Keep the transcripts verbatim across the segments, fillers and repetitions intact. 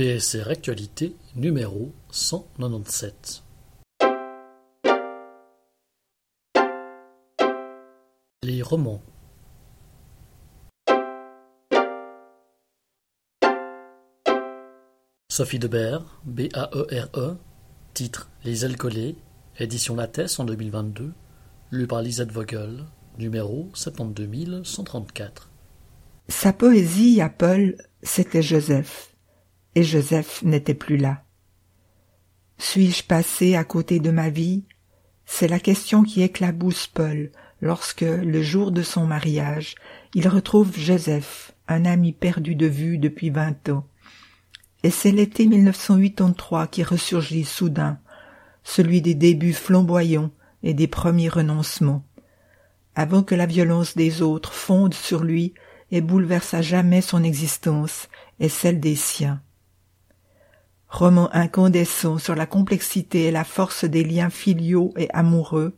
B S R Actualité numéro cent quatre-vingt-dix-sept. Les romans. Sophie Debert, B A E R E, titre Les ailes collées, édition Lattès en deux mille vingt-deux, lu par Lisette Vogel, numéro soixante-douze mille cent trente-quatre. Sa poésie à Paul, c'était Joseph, et Joseph n'était plus là. Suis-je passé à côté de ma vie? C'est la question qui éclabousse Paul lorsque, le jour de son mariage, il retrouve Joseph, un ami perdu de vue depuis vingt ans. Et c'est l'été mille neuf cent quatre-vingt-trois qui ressurgit soudain, celui des débuts flamboyants et des premiers renoncements, avant que la violence des autres fonde sur lui et bouleverse à jamais son existence et celle des siens. Roman incandescent sur la complexité et la force des liens filiaux et amoureux,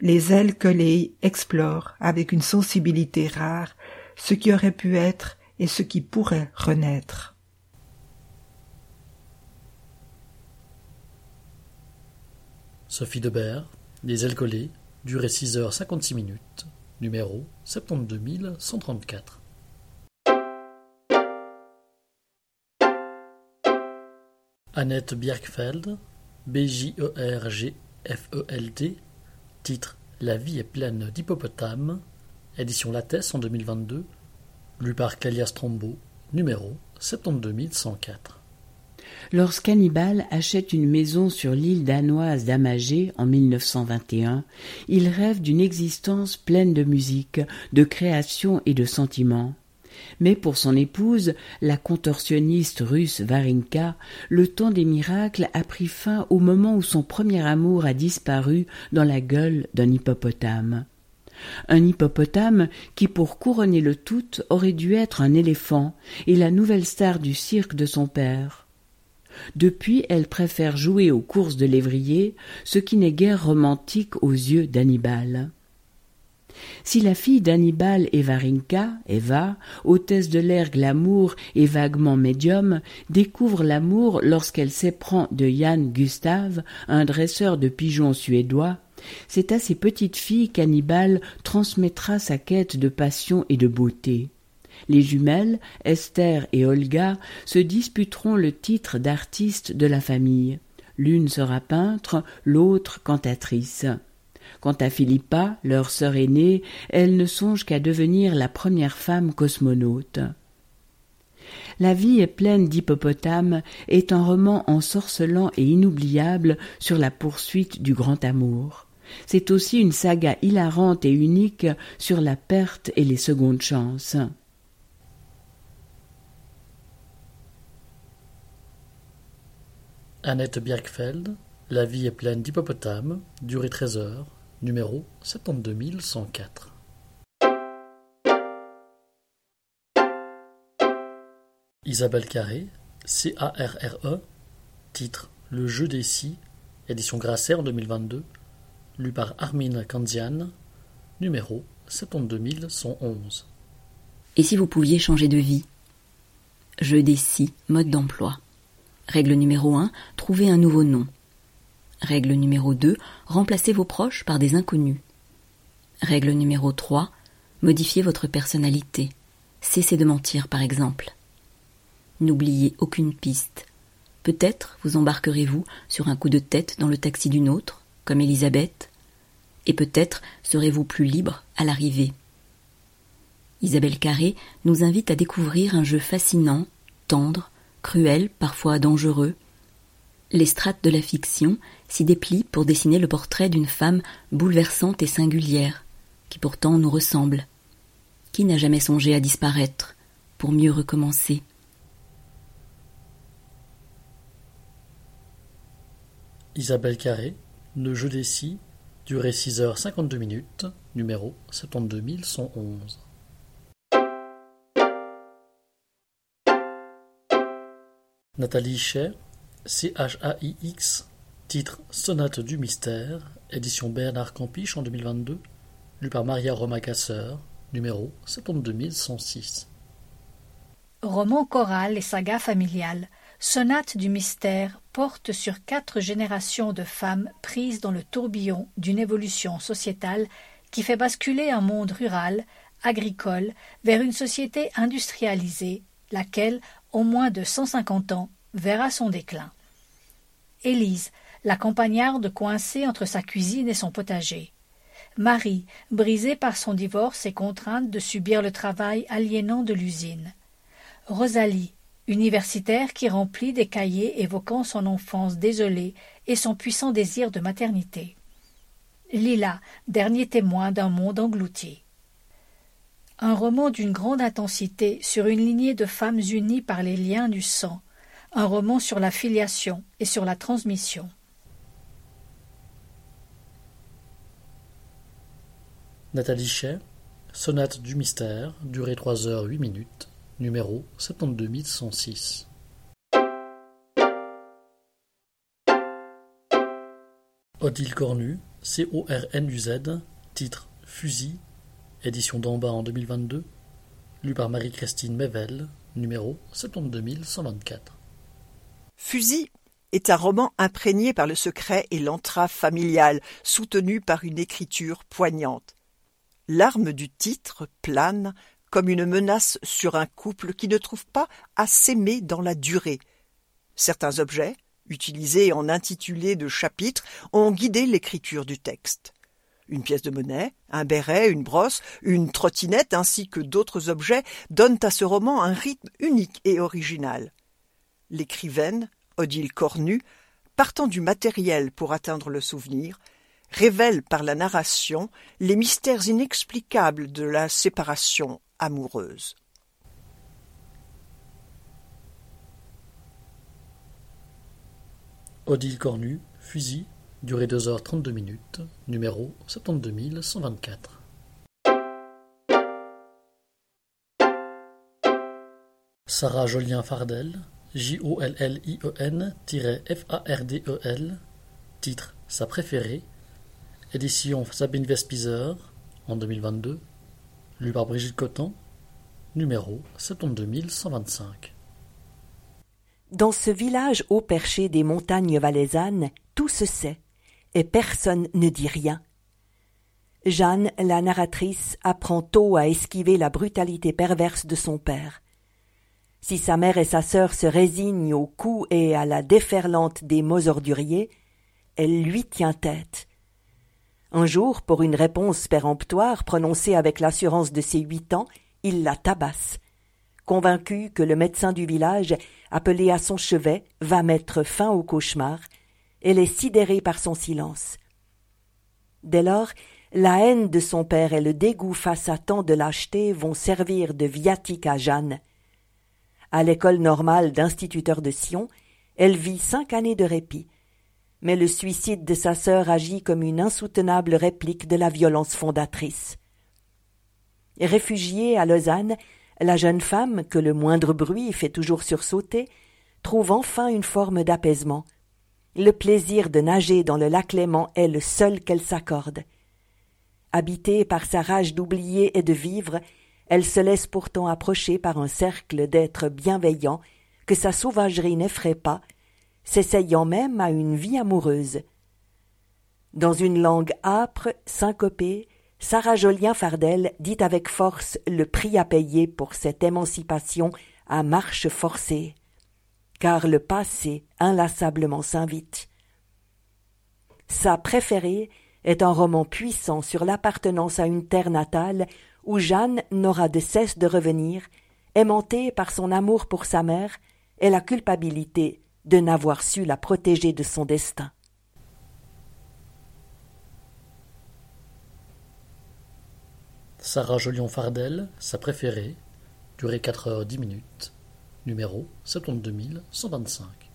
Les ailes collées explore avec une sensibilité rare ce qui aurait pu être et ce qui pourrait renaître. Sophie Debert, Les ailes collées, durée six heures cinquante-six minutes, numéro soixante-douze mille cent trente-quatre. Annette Bjergfeld, B J E R G F E L D, titre La vie est pleine d'hippopotames, édition Lattès en deux mille vingt-deux, lu par Clélia Strombo, numéro soixante-douze mille cent quatre. Lorsqu'Hannibal achète une maison sur l'île danoise d'Amagé en mille neuf cent vingt et un, il rêve d'une existence pleine de musique, de création et de sentiments. Mais pour son épouse, la contorsionniste russe Varenka, le temps des miracles a pris fin au moment où son premier amour a disparu dans la gueule d'un hippopotame. Un hippopotame qui, pour couronner le tout, aurait dû être un éléphant et la nouvelle star du cirque de son père. Depuis, elle préfère jouer aux courses de l'évrier, ce qui n'est guère romantique aux yeux d'Hannibal. Si la fille d'Hannibal et Varenka, Eva, hôtesse de l'air glamour et vaguement médium, découvre l'amour lorsqu'elle s'éprend de Jan Gustav, un dresseur de pigeons suédois, c'est à ces petites filles qu'Hannibal transmettra sa quête de passion et de beauté. Les jumelles, Esther et Olga, se disputeront le titre d'artiste de la famille. L'une sera peintre, l'autre cantatrice. Quant à Philippa, leur sœur aînée, elle ne songe qu'à devenir la première femme cosmonaute. La vie est pleine d'hippopotames est un roman ensorcelant et inoubliable sur la poursuite du grand amour. C'est aussi une saga hilarante et unique sur la perte et les secondes chances. Annette Bjergfeld, La vie est pleine d'hippopotames, durée treize heures, numéro soixante-douze mille cent quatre. Isabelle Carré, C A R R E, titre Le jeu des scies, édition Grasset en deux mille vingt-deux, lu par Armin Kanzian, numéro soixante-douze mille cent onze. Et si vous pouviez changer de vie? Jeu des scies, mode d'emploi. Règle numéro un, trouvez un nouveau nom. Règle numéro deux, remplacez vos proches par des inconnus. Règle numéro trois, modifiez votre personnalité. Cessez de mentir, par exemple. N'oubliez aucune piste. Peut-être vous embarquerez-vous sur un coup de tête dans le taxi d'une autre, comme Elisabeth, et peut-être serez-vous plus libre à l'arrivée. Isabelle Carré nous invite à découvrir un jeu fascinant, tendre, cruel, parfois dangereux. Les strates de la fiction s'y déplient pour dessiner le portrait d'une femme bouleversante et singulière, qui pourtant nous ressemble. Qui n'a jamais songé à disparaître, pour mieux recommencer? Isabelle Carré, Le jeu des scies, durée six heures cinquante-deux minutes, numéro soixante-douze mille cent onze. Nathalie Chaix, C H A I X, titre Sonate du mystère, édition Bernard Campiche en deux mille vingt-deux, lu par Maria Roma Casseur, numéro soixante-douze mille cent six. Roman choral et saga familiale, Sonate du mystère porte sur quatre générations de femmes prises dans le tourbillon d'une évolution sociétale qui fait basculer un monde rural, agricole, vers une société industrialisée, laquelle, au moins de cent cinquante ans, verra son déclin. Élise, la campagnarde coincée entre sa cuisine et son potager. Marie, brisée par son divorce et contrainte de subir le travail aliénant de l'usine. Rosalie, universitaire qui remplit des cahiers évoquant son enfance désolée et son puissant désir de maternité. Lila, dernier témoin d'un monde englouti. Un roman d'une grande intensité sur une lignée de femmes unies par les liens du sang, un roman sur la filiation et sur la transmission. Nathalie Chaix, Sonate du mystère, durée trois heures huit minutes. Numéro soixante-douze mille cent six. Odile Cornu, C O R N U Z, titre Fusil, édition d'en bas en deux mille vingt-deux, lu par Marie-Christine Mével, numéro soixante-douze mille cent vingt-quatre. Fusil est un roman imprégné par le secret et l'entraves familiale, soutenu par une écriture poignante. L'arme du titre plane comme une menace sur un couple qui ne trouve pas à s'aimer dans la durée. Certains objets, utilisés en intitulé de chapitres, ont guidé l'écriture du texte. Une pièce de monnaie, un béret, une brosse, une trottinette ainsi que d'autres objets donnent à ce roman un rythme unique et original. L'écrivaine, Odile Cornu, partant du matériel pour atteindre le souvenir, révèle par la narration les mystères inexplicables de la séparation amoureuse. Odile Cornu, Fusil, durée deux heures trente-deux minutes, numéro soixante-douze mille cent vingt-quatre. Sarah Jollien-Fardel, J O L L I E N F A R D E L, titre Sa préférée, édition Sabine Vespizer, en deux mille vingt-deux, lu par Brigitte Cotan, numéro soixante-douze mille cent vingt-cinq. Dans ce village haut perché des montagnes valaisannes, tout se sait, et personne ne dit rien. Jeanne, la narratrice, apprend tôt à esquiver la brutalité perverse de son père. Si sa mère et sa sœur se résignent au coup et à la déferlante des mots orduriers, elle lui tient tête. Un jour, pour une réponse péremptoire prononcée avec l'assurance de ses huit ans, il la tabasse. Convaincu que le médecin du village, appelé à son chevet, va mettre fin au cauchemar, elle est sidérée par son silence. Dès lors, la haine de son père et le dégoût face à tant de lâcheté vont servir de viatique à Jeanne. À l'école normale d'instituteur de Sion, elle vit cinq années de répit. Mais le suicide de sa sœur agit comme une insoutenable réplique de la violence fondatrice. Réfugiée à Lausanne, la jeune femme, que le moindre bruit fait toujours sursauter, trouve enfin une forme d'apaisement. Le plaisir de nager dans le lac Léman est le seul qu'elle s'accorde. Habitée par sa rage d'oublier et de vivre, elle se laisse pourtant approcher par un cercle d'êtres bienveillants que sa sauvagerie n'effraie pas, s'essayant même à une vie amoureuse. Dans une langue âpre, syncopée, Sarah Jollien-Fardel dit avec force le prix à payer pour cette émancipation à marche forcée, car le passé inlassablement s'invite. Sa préférée est un roman puissant sur l'appartenance à une terre natale où Jeanne n'aura de cesse de revenir, aimantée par son amour pour sa mère et la culpabilité de n'avoir su la protéger de son destin. Sarah Jollien-Fardel, Sa préférée, durée quatre heures dix minutes, numéro soixante-douze mille cent vingt-cinq.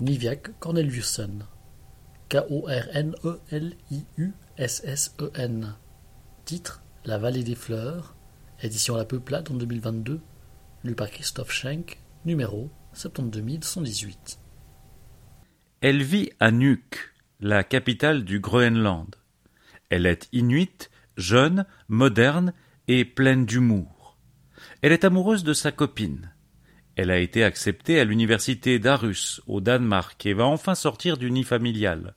Niviaq Corneliussen, K O R N E L I U S S E N, titre La vallée des fleurs, édition La Peuplade en deux mille vingt-deux, lu par Christophe Schenk, numéro soixante-douze mille cent dix-huit. Elle vit à Nuuk, la capitale du Groenland. Elle est inuite, jeune, moderne et pleine d'humour. Elle est amoureuse de sa copine. Elle a été acceptée à l'université d'Aarhus, au Danemark, et va enfin sortir du nid familial.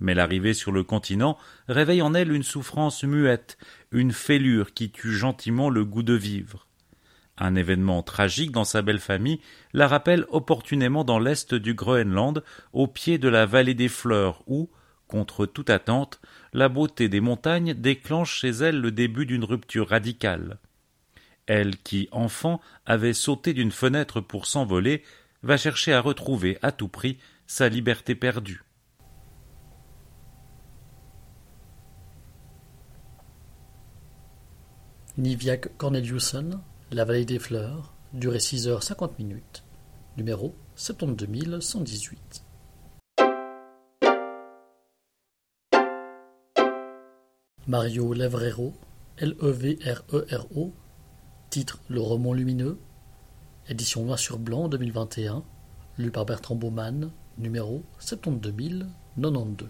Mais l'arrivée sur le continent réveille en elle une souffrance muette, une fêlure qui tue gentiment le goût de vivre. Un événement tragique dans sa belle famille la rappelle opportunément dans l'est du Groenland, au pied de la vallée des fleurs où, contre toute attente, la beauté des montagnes déclenche chez elle le début d'une rupture radicale. Elle qui, enfant, avait sauté d'une fenêtre pour s'envoler, va chercher à retrouver à tout prix sa liberté perdue. Niviaq Corneliussen, La Vallée des Fleurs, durée six heures cinquante minutes, numéro sept deux un un huit. Mario Levrero, L E V R E R O, titre Le Roman Lumineux, édition noir sur blanc deux mille vingt et un, lu par Bertrand Baumann, numéro soixante-douze mille quatre-vingt-douze.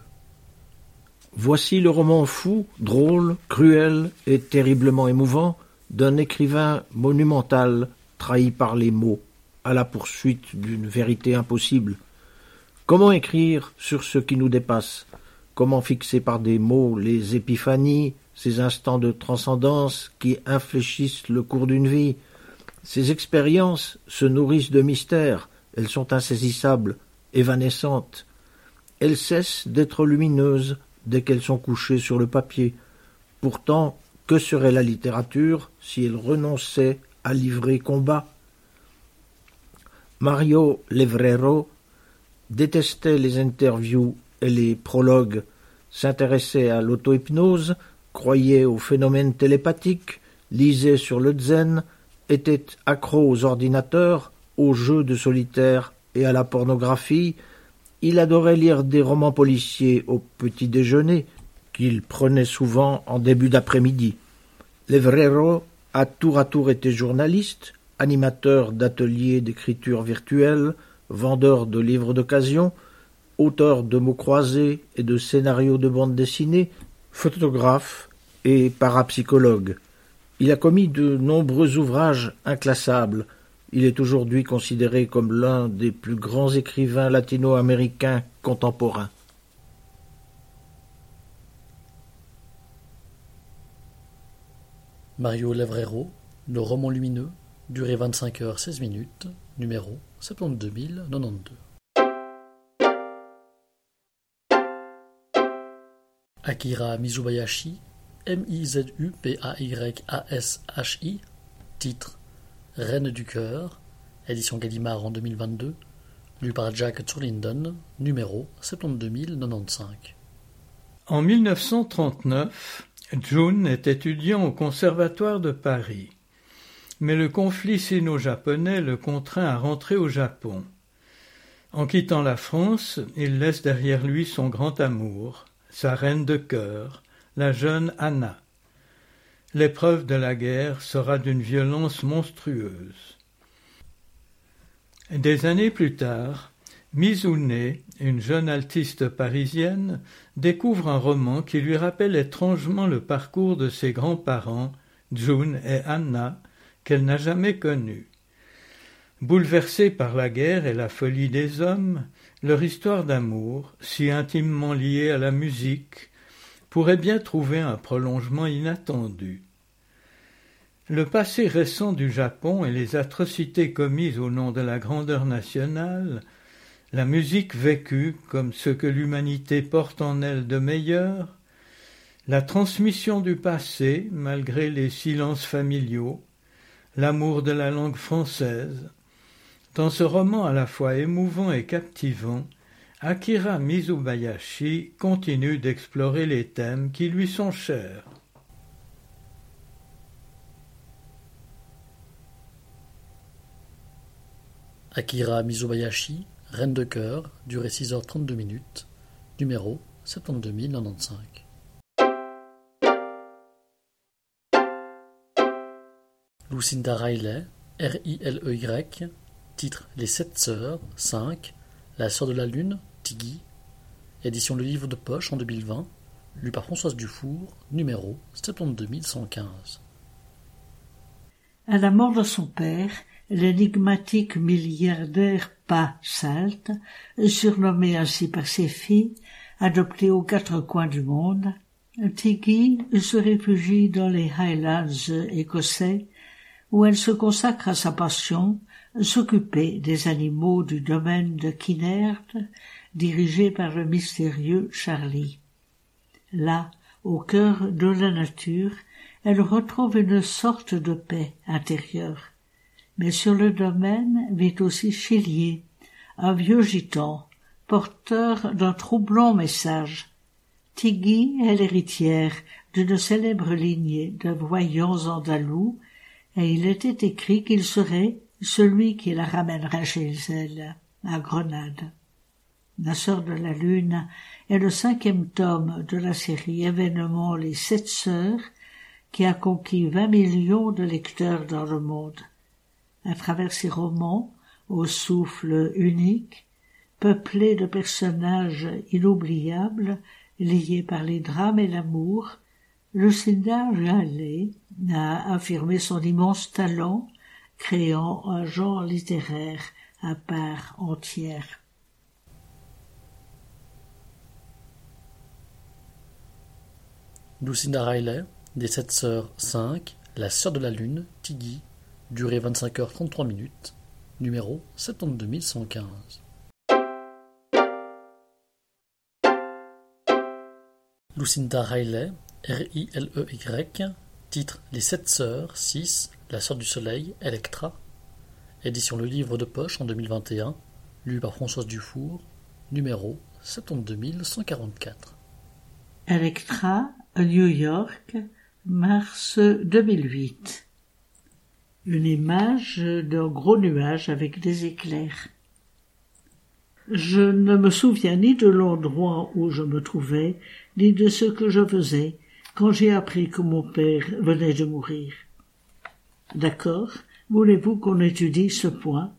Voici le roman fou, drôle, cruel et terriblement émouvant d'un écrivain monumental trahi par les mots, à la poursuite d'une vérité impossible. Comment écrire sur ce qui nous dépasse? Comment fixer par des mots les épiphanies, ces instants de transcendance qui infléchissent le cours d'une vie? Ces expériences se nourrissent de mystères, elles sont insaisissables, évanescentes. Elles cessent d'être lumineuses dès qu'elles sont couchées sur le papier. Pourtant, que serait la littérature si elle renonçait à livrer combat? Mario Levrero détestait les interviews et les prologues, s'intéressait à l'auto-hypnose, croyait aux phénomènes télépathiques, lisait sur le zen, était accro aux ordinateurs, aux jeux de solitaire et à la pornographie. Il adorait lire des romans policiers au petit déjeuner, qu'il prenait souvent en début d'après-midi. Levrero a tour à tour été journaliste, animateur d'ateliers d'écriture virtuelle, vendeur de livres d'occasion, auteur de mots croisés et de scénarios de bande dessinée, photographe et parapsychologue. Il a commis de nombreux ouvrages inclassables. Il est aujourd'hui considéré comme l'un des plus grands écrivains latino-américains contemporains. Mario Levrero, Le Roman Lumineux, durée vingt-cinq heures seize minutes, numéro soixante-douze mille quatre-vingt-douze. Akira Mizubayashi, M I Z U B A Y A S H I, titre Reine du cœur, édition Gallimard en deux mille vingt-deux, lu par Jack Zurlinden, numéro soixante-douze mille quatre-vingt-quinze. En mille neuf cent trente-neuf, Jun est étudiant au Conservatoire de Paris, mais le conflit sino-japonais le contraint à rentrer au Japon. En quittant la France, il laisse derrière lui son grand amour, sa reine de cœur, la jeune Anna. L'épreuve de la guerre sera d'une violence monstrueuse. Des années plus tard, Mizune, une jeune altiste parisienne, découvre un roman qui lui rappelle étrangement le parcours de ses grands-parents, Jun et Anna, qu'elle n'a jamais connus. Bouleversée par la guerre et la folie des hommes, leur histoire d'amour, si intimement liée à la musique, pourrait bien trouver un prolongement inattendu. Le passé récent du Japon et les atrocités commises au nom de la grandeur nationale, la musique vécue comme ce que l'humanité porte en elle de meilleur, la transmission du passé malgré les silences familiaux, l'amour de la langue française. Dans ce roman à la fois émouvant et captivant, Akira Mizubayashi continue d'explorer les thèmes qui lui sont chers. Akira Mizubayashi, Reine de cœur, durée six heures trente-deux minutes, numéro soixante-douze mille quatre-vingt-quinze. Lucinda Riley, R I L E Y, titre Les Sept Sœurs, cinq, La Sœur de la Lune, Tigui, édition Le Livre de Poche en deux mille vingt, lu par Françoise Dufour, numéro soixante-douze mille cent quinze. À la mort de son père, l'énigmatique milliardaire Pas Salte, surnommé ainsi par ses filles, adopté aux quatre coins du monde, Tiggy se réfugie dans les Highlands écossais, où elle se consacre à sa passion, s'occuper des animaux du domaine de Kinnaird, dirigé par le mystérieux Charlie. Là, au cœur de la nature, elle retrouve une sorte de paix intérieure. Mais sur le domaine vit aussi Chilier, un vieux gitan, porteur d'un troublant message. Tiggy est l'héritière d'une célèbre lignée de voyants andalous, et il était écrit qu'il serait celui qui la ramènerait chez elle, à Grenade. La sœur de la lune est le cinquième tome de la série événement Les Sept Sœurs, qui a conquis vingt millions de lecteurs dans le monde. À travers ses romans, au souffle unique, peuplés de personnages inoubliables, liés par les drames et l'amour, Lucinda Riley a affirmé son immense talent, créant un genre littéraire à part entière. Lucinda Riley, des Sept Sœurs cinq, La Sœur de la Lune, Tiggy, durée vingt-cinq heures trente-trois minutes, numéro sept deux un un cinq. Lucinda Riley, R I L E Y, titre Les Sept Sœurs, six, La Sœur du Soleil, Electra, édition Le Livre de Poche en deux mille vingt et un, lu par Françoise Dufour, numéro sept deux un quatre quatre. Electra, New York, mars deux mille huit. Une image d'un gros nuage avec des éclairs. Je ne me souviens ni de l'endroit où je me trouvais, ni de ce que je faisais quand j'ai appris que mon père venait de mourir. D'accord, voulez-vous qu'on étudie ce point?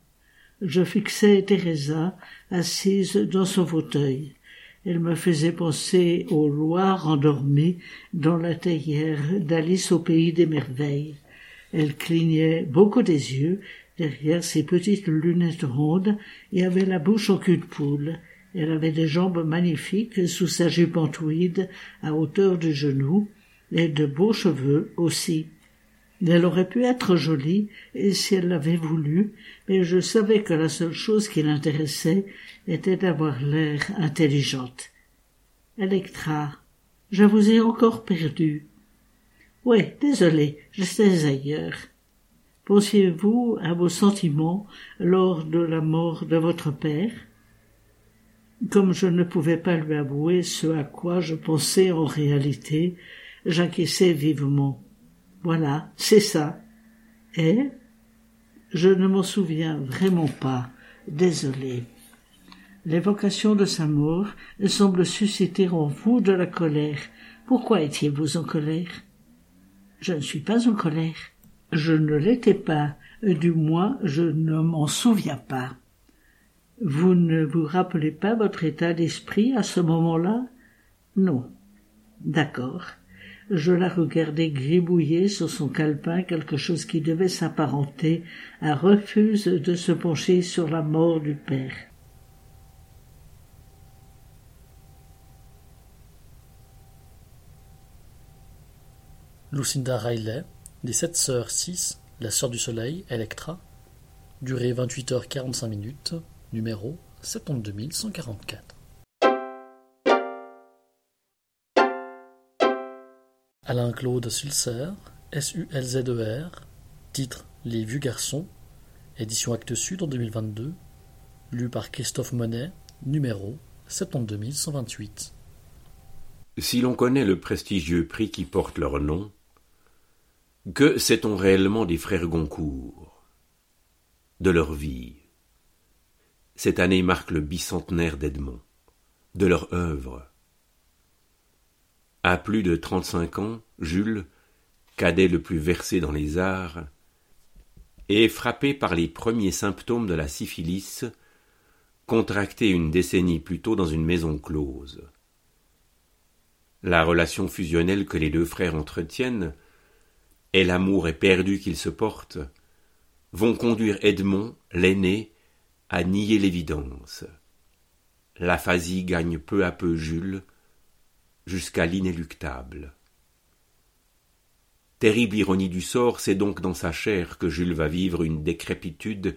Je fixais Teresa assise dans son fauteuil. Elle me faisait penser aux loirs endormis dans la théière d'Alice au Pays des Merveilles. Elle clignait beaucoup des yeux derrière ses petites lunettes rondes et avait la bouche en cul de poule. Elle avait des jambes magnifiques sous sa jupe en tweed à hauteur du genou et de beaux cheveux aussi. Elle aurait pu être jolie si elle l'avait voulu, mais je savais que la seule chose qui l'intéressait était d'avoir l'air intelligente. « Electra, je vous ai encore perdue. »« Oui, désolée, j'étais ailleurs. » « Pensiez-vous à vos sentiments lors de la mort de votre père ?» Comme je ne pouvais pas lui avouer ce à quoi je pensais en réalité, j'acquiesçais vivement. Voilà, c'est ça. Et je ne m'en souviens vraiment pas, désolé. L'évocation de sa mort semble susciter en vous de la colère. Pourquoi étiez-vous en colère? Je ne suis pas en colère. Je ne l'étais pas, du moins je ne m'en souviens pas. Vous ne vous rappelez pas votre état d'esprit à ce moment-là? Non. D'accord. Je la regardais gribouiller sur son calepin quelque chose qui devait s'apparenter à refuse de se pencher sur la mort du père. Lucinda Riley, des Sept Sœurs six, La Sœur du Soleil, Electra, durée vingt-huit heures quarante-cinq minutes, numéro sept deux un quatre quatre. Alain-Claude Sulzer, S U L Z E R, titre Les Vieux Garçons, édition Actes Sud en deux mille vingt-deux, lu par Christophe Monet, numéro sept deux un deux huit. Si l'on connaît le prestigieux prix qui porte leur nom, que sait-on réellement des frères Goncourt, de leur vie? Cette année marque le bicentenaire d'Edmond, de leur œuvre. À plus de trente-cinq ans, Jules, cadet le plus versé dans les arts, est frappé par les premiers symptômes de la syphilis, contractée une décennie plus tôt dans une maison close. La relation fusionnelle que les deux frères entretiennent et l'amour éperdu qu'il se porte, vont conduire Edmond, l'aîné, à nier l'évidence. L'aphasie gagne peu à peu Jules, jusqu'à l'inéluctable. Terrible ironie du sort, c'est donc dans sa chair que Jules va vivre une décrépitude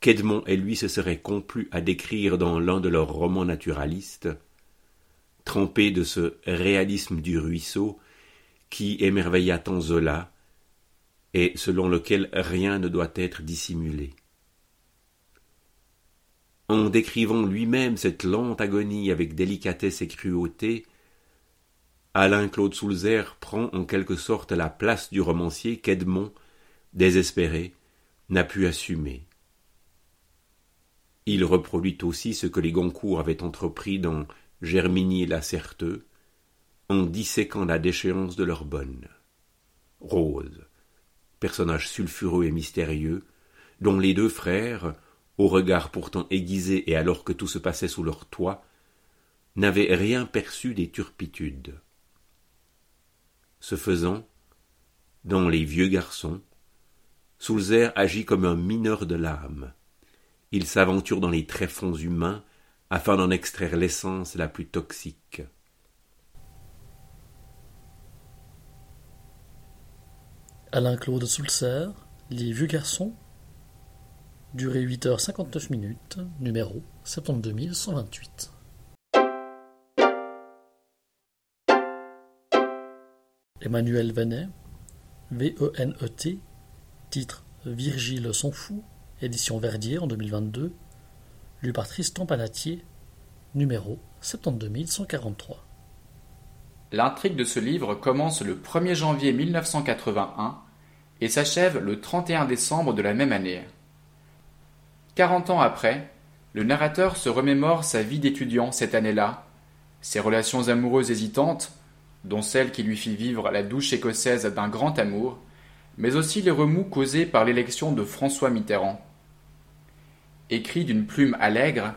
qu'Edmond et lui se seraient complus à décrire dans l'un de leurs romans naturalistes, trempé de ce réalisme du ruisseau qui émerveilla tant Zola et selon lequel rien ne doit être dissimulé. En décrivant lui-même cette lente agonie avec délicatesse et cruauté, Alain-Claude Sulzer prend en quelque sorte la place du romancier qu'Edmond, désespéré, n'a pu assumer. Il reproduit aussi ce que les Goncourt avaient entrepris dans Germigny et la Certeux, en disséquant la déchéance de leur bonne. Rose, personnage sulfureux et mystérieux, dont les deux frères, au regard pourtant aiguisé et alors que tout se passait sous leur toit, n'avaient rien perçu des turpitudes. Ce faisant, dans Les Vieux Garçons, Sulzer agit comme un mineur de l'âme. Il s'aventure dans les tréfonds humains afin d'en extraire l'essence la plus toxique. Alain-Claude Sulzer, Les Vieux Garçons, durée huit heures cinquante-neuf minutes, numéro soixante-douze mille cent vingt-huit. Emmanuel Venet, V E N E T, titre Virgile s'en fout, édition Verdier en deux mille vingt-deux, lu par Tristan Panatier, numéro soixante-douze mille cent quarante-trois. L'intrigue de ce livre commence le premier janvier mille neuf cent quatre-vingt-un et s'achève le trente et un décembre de la même année. Quarante ans après, le narrateur se remémore sa vie d'étudiant cette année-là, ses relations amoureuses hésitantes, dont celle qui lui fit vivre la douche écossaise d'un grand amour, mais aussi les remous causés par l'élection de François Mitterrand. Écrit d'une plume allègre,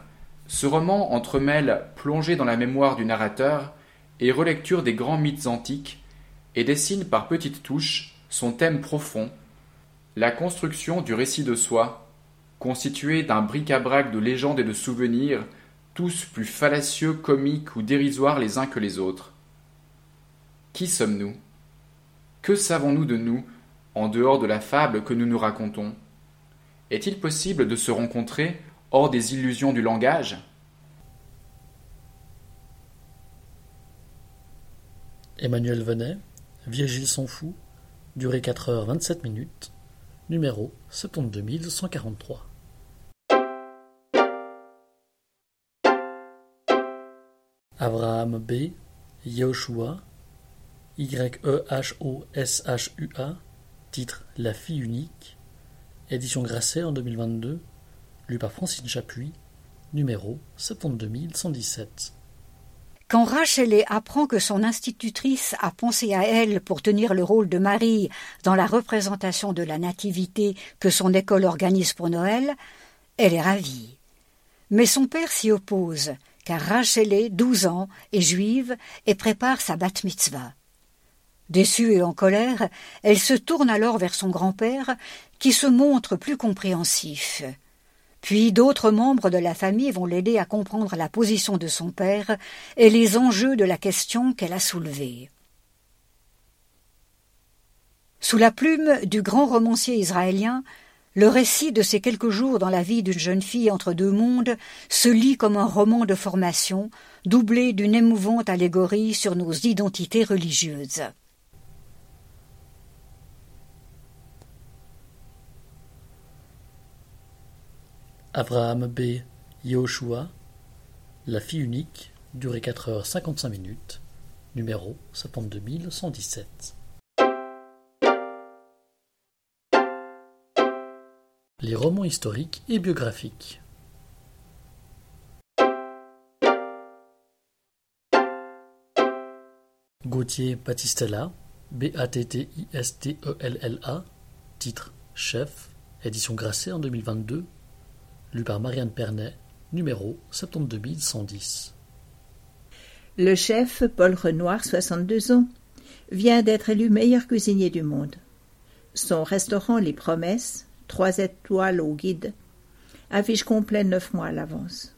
ce roman entremêle plongée dans la mémoire du narrateur et relecture des grands mythes antiques et dessine par petites touches son thème profond, la construction du récit de soi, constitué d'un bric-à-brac de légendes et de souvenirs, tous plus fallacieux, comiques ou dérisoires les uns que les autres. Qui sommes-nous? Que savons-nous de nous, en dehors de la fable que nous nous racontons? Est-il possible de se rencontrer hors des illusions du langage? Emmanuel Venet, Virgile s'en fout, durée quatre heures vingt-sept minutes, numéro soixante-douze mille cent quarante-trois. Abraham B. Yehoshua, Y E H O S H U A, titre La fille unique, édition Grasset en deux mille vingt-deux, lu par Francine Chapuis, numéro soixante-douze mille cent dix-sept. Quand Rachel apprend que son institutrice a pensé à elle pour tenir le rôle de Marie dans la représentation de la nativité que son école organise pour Noël, elle est ravie. Mais son père s'y oppose, car Rachel, douze ans, est juive et prépare sa bat mitzvah. Déçue et en colère, elle se tourne alors vers son grand-père, qui se montre plus compréhensif. Puis d'autres membres de la famille vont l'aider à comprendre la position de son père et les enjeux de la question qu'elle a soulevée. Sous la plume du grand romancier israélien, le récit de ces quelques jours dans la vie d'une jeune fille entre deux mondes se lit comme un roman de formation, doublé d'une émouvante allégorie sur nos identités religieuses. Abraham B. Yehoshua, La fille unique, durée quatre heures cinquante-cinq minutes, numéro soixante-douze mille cent dix-sept. Les romans historiques et biographiques. Gautier Battistella, B A T T I S T E L L A, titre Chef, édition Grasset en deux mille vingt-deux, lu par Marianne Pernet, numéro soixante-douze mille cent dix. Le chef, Paul Renoir, soixante-deux ans, vient d'être élu meilleur cuisinier du monde. Son restaurant Les Promesses, trois étoiles au guide, affiche complet neuf mois à l'avance.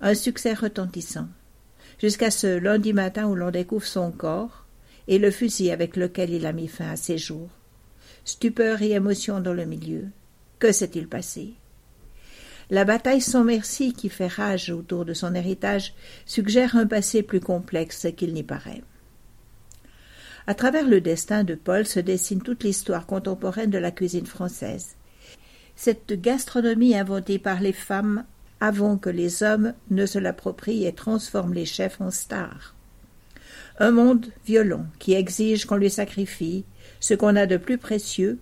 Un succès retentissant. Jusqu'à ce lundi matin où l'on découvre son corps et le fusil avec lequel il a mis fin à ses jours. Stupeur et émotion dans le milieu. Que s'est-il passé ? La bataille sans merci qui fait rage autour de son héritage suggère un passé plus complexe qu'il n'y paraît. À travers le destin de Paul se dessine toute l'histoire contemporaine de la cuisine française. Cette gastronomie inventée par les femmes avant que les hommes ne se l'approprient et transforment les chefs en stars. Un monde violent qui exige qu'on lui sacrifie ce qu'on a de plus précieux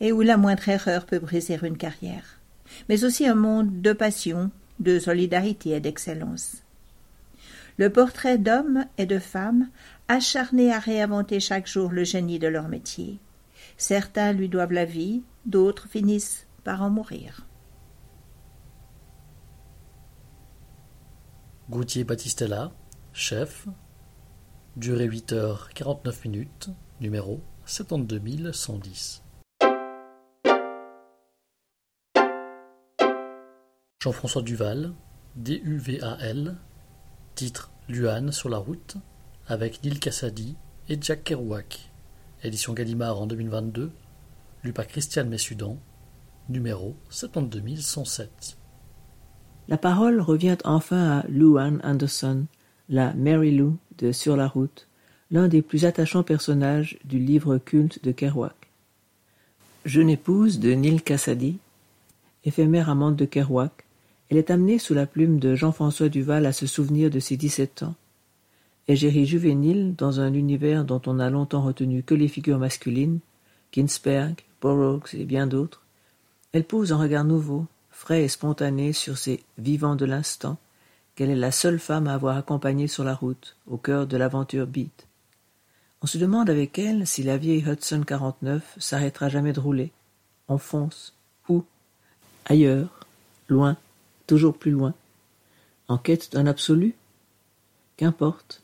et où la moindre erreur peut briser une carrière. Mais aussi un monde de passion, de solidarité et d'excellence. Le portrait d'hommes et de femmes acharnés à réinventer chaque jour le génie de leur métier. Certains lui doivent la vie, d'autres finissent par en mourir. Gautier Battistella, chef, durée huit heures quarante-neuf minutes, numéro sept deux un un zéro. Jean-François Duval, D U V A L, titre Luan sur la route, avec Neil Cassady et Jack Kerouac, édition Gallimard en deux mille vingt-deux, lu par Christiane Messudan, numéro sept deux un zéro sept. La parole revient enfin à Lou-Anne Anderson, la Mary Lou de Sur la route, l'un des plus attachants personnages du livre culte de Kerouac. Jeune épouse de Neil Cassady, éphémère amante de Kerouac, elle est amenée sous la plume de Jean-François Duval à se souvenir de ses dix-sept ans. Égérie juvénile dans un univers dont on n'a longtemps retenu que les figures masculines, Ginsberg, Burroughs et bien d'autres, elle pose un regard nouveau, frais et spontané sur ces « vivants de l'instant » qu'elle est la seule femme à avoir accompagnée sur la route, au cœur de l'aventure beat. On se demande avec elle si la vieille Hudson quarante-neuf s'arrêtera jamais de rouler. On fonce. Où ? Ailleurs. Loin. Toujours plus loin. En quête d'un absolu ? Qu'importe.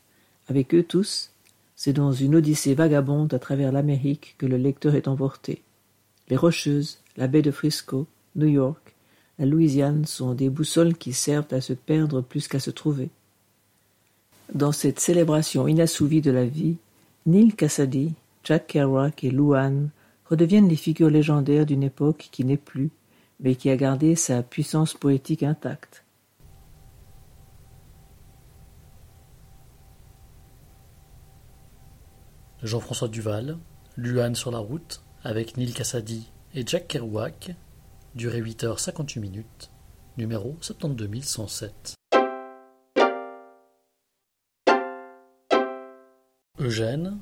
Avec eux tous, c'est dans une odyssée vagabonde à travers l'Amérique que le lecteur est emporté. Les Rocheuses, la baie de Frisco, New York, la Louisiane sont des boussoles qui servent à se perdre plus qu'à se trouver. Dans cette célébration inassouvie de la vie, Neil Cassady, Jack Kerouac et Lou-Anne redeviennent les figures légendaires d'une époque qui n'est plus, mais qui a gardé sa puissance poétique intacte. Jean-François Duval, Luan sur la route, avec Neil Cassady et Jack Kerouac, durée huit heures cinquante-huit minutes, numéro sept deux un zéro sept. Eugène,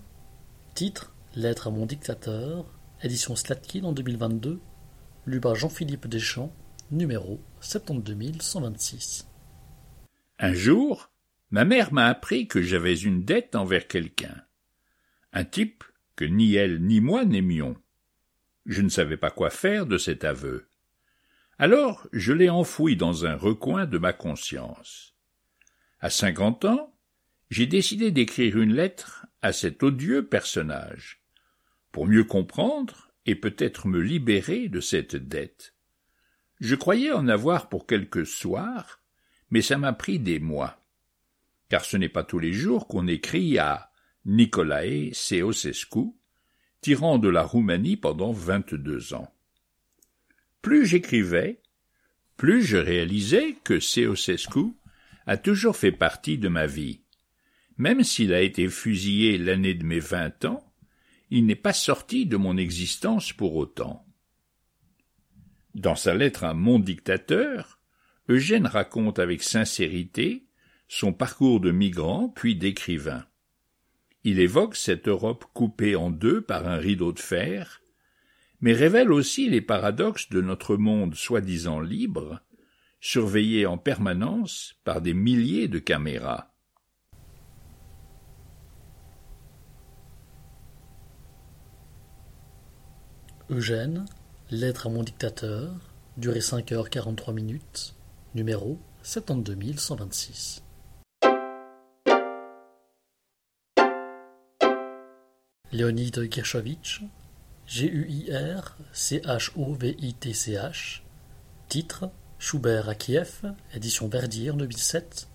titre Lettre à mon dictateur, édition Slatkin en deux mille vingt-deux, lu par Jean-Philippe Deschamps, numéro sept deux un deux six. Un jour, ma mère m'a appris que j'avais une dette envers quelqu'un. Un type que ni elle ni moi n'aimions. Je ne savais pas quoi faire de cet aveu. Alors, je l'ai enfoui dans un recoin de ma conscience. À cinquante ans, j'ai décidé d'écrire une lettre à cet odieux personnage, pour mieux comprendre et peut-être me libérer de cette dette. Je croyais en avoir pour quelques soirs, mais ça m'a pris des mois, car ce n'est pas tous les jours qu'on écrit à Nicolae Ceausescu, tyran de la Roumanie pendant vingt-deux ans. Plus j'écrivais, plus je réalisais que Ceausescu a toujours fait partie de ma vie. Même s'il a été fusillé l'année de mes vingt ans, il n'est pas sorti de mon existence pour autant. Dans sa lettre à mon dictateur, Eugène raconte avec sincérité son parcours de migrant puis d'écrivain. Il évoque cette Europe coupée en deux par un rideau de fer, mais révèle aussi les paradoxes de notre monde soi-disant libre, surveillé en permanence par des milliers de caméras. Eugène, lettre à mon dictateur, durée cinq heures quarante-trois minutes, numéro sept deux un deux six. Leonid Guirchovitch, G U I R C H O V I T C H. Titre Schubert à Kiev, édition Verdier deux mille sept,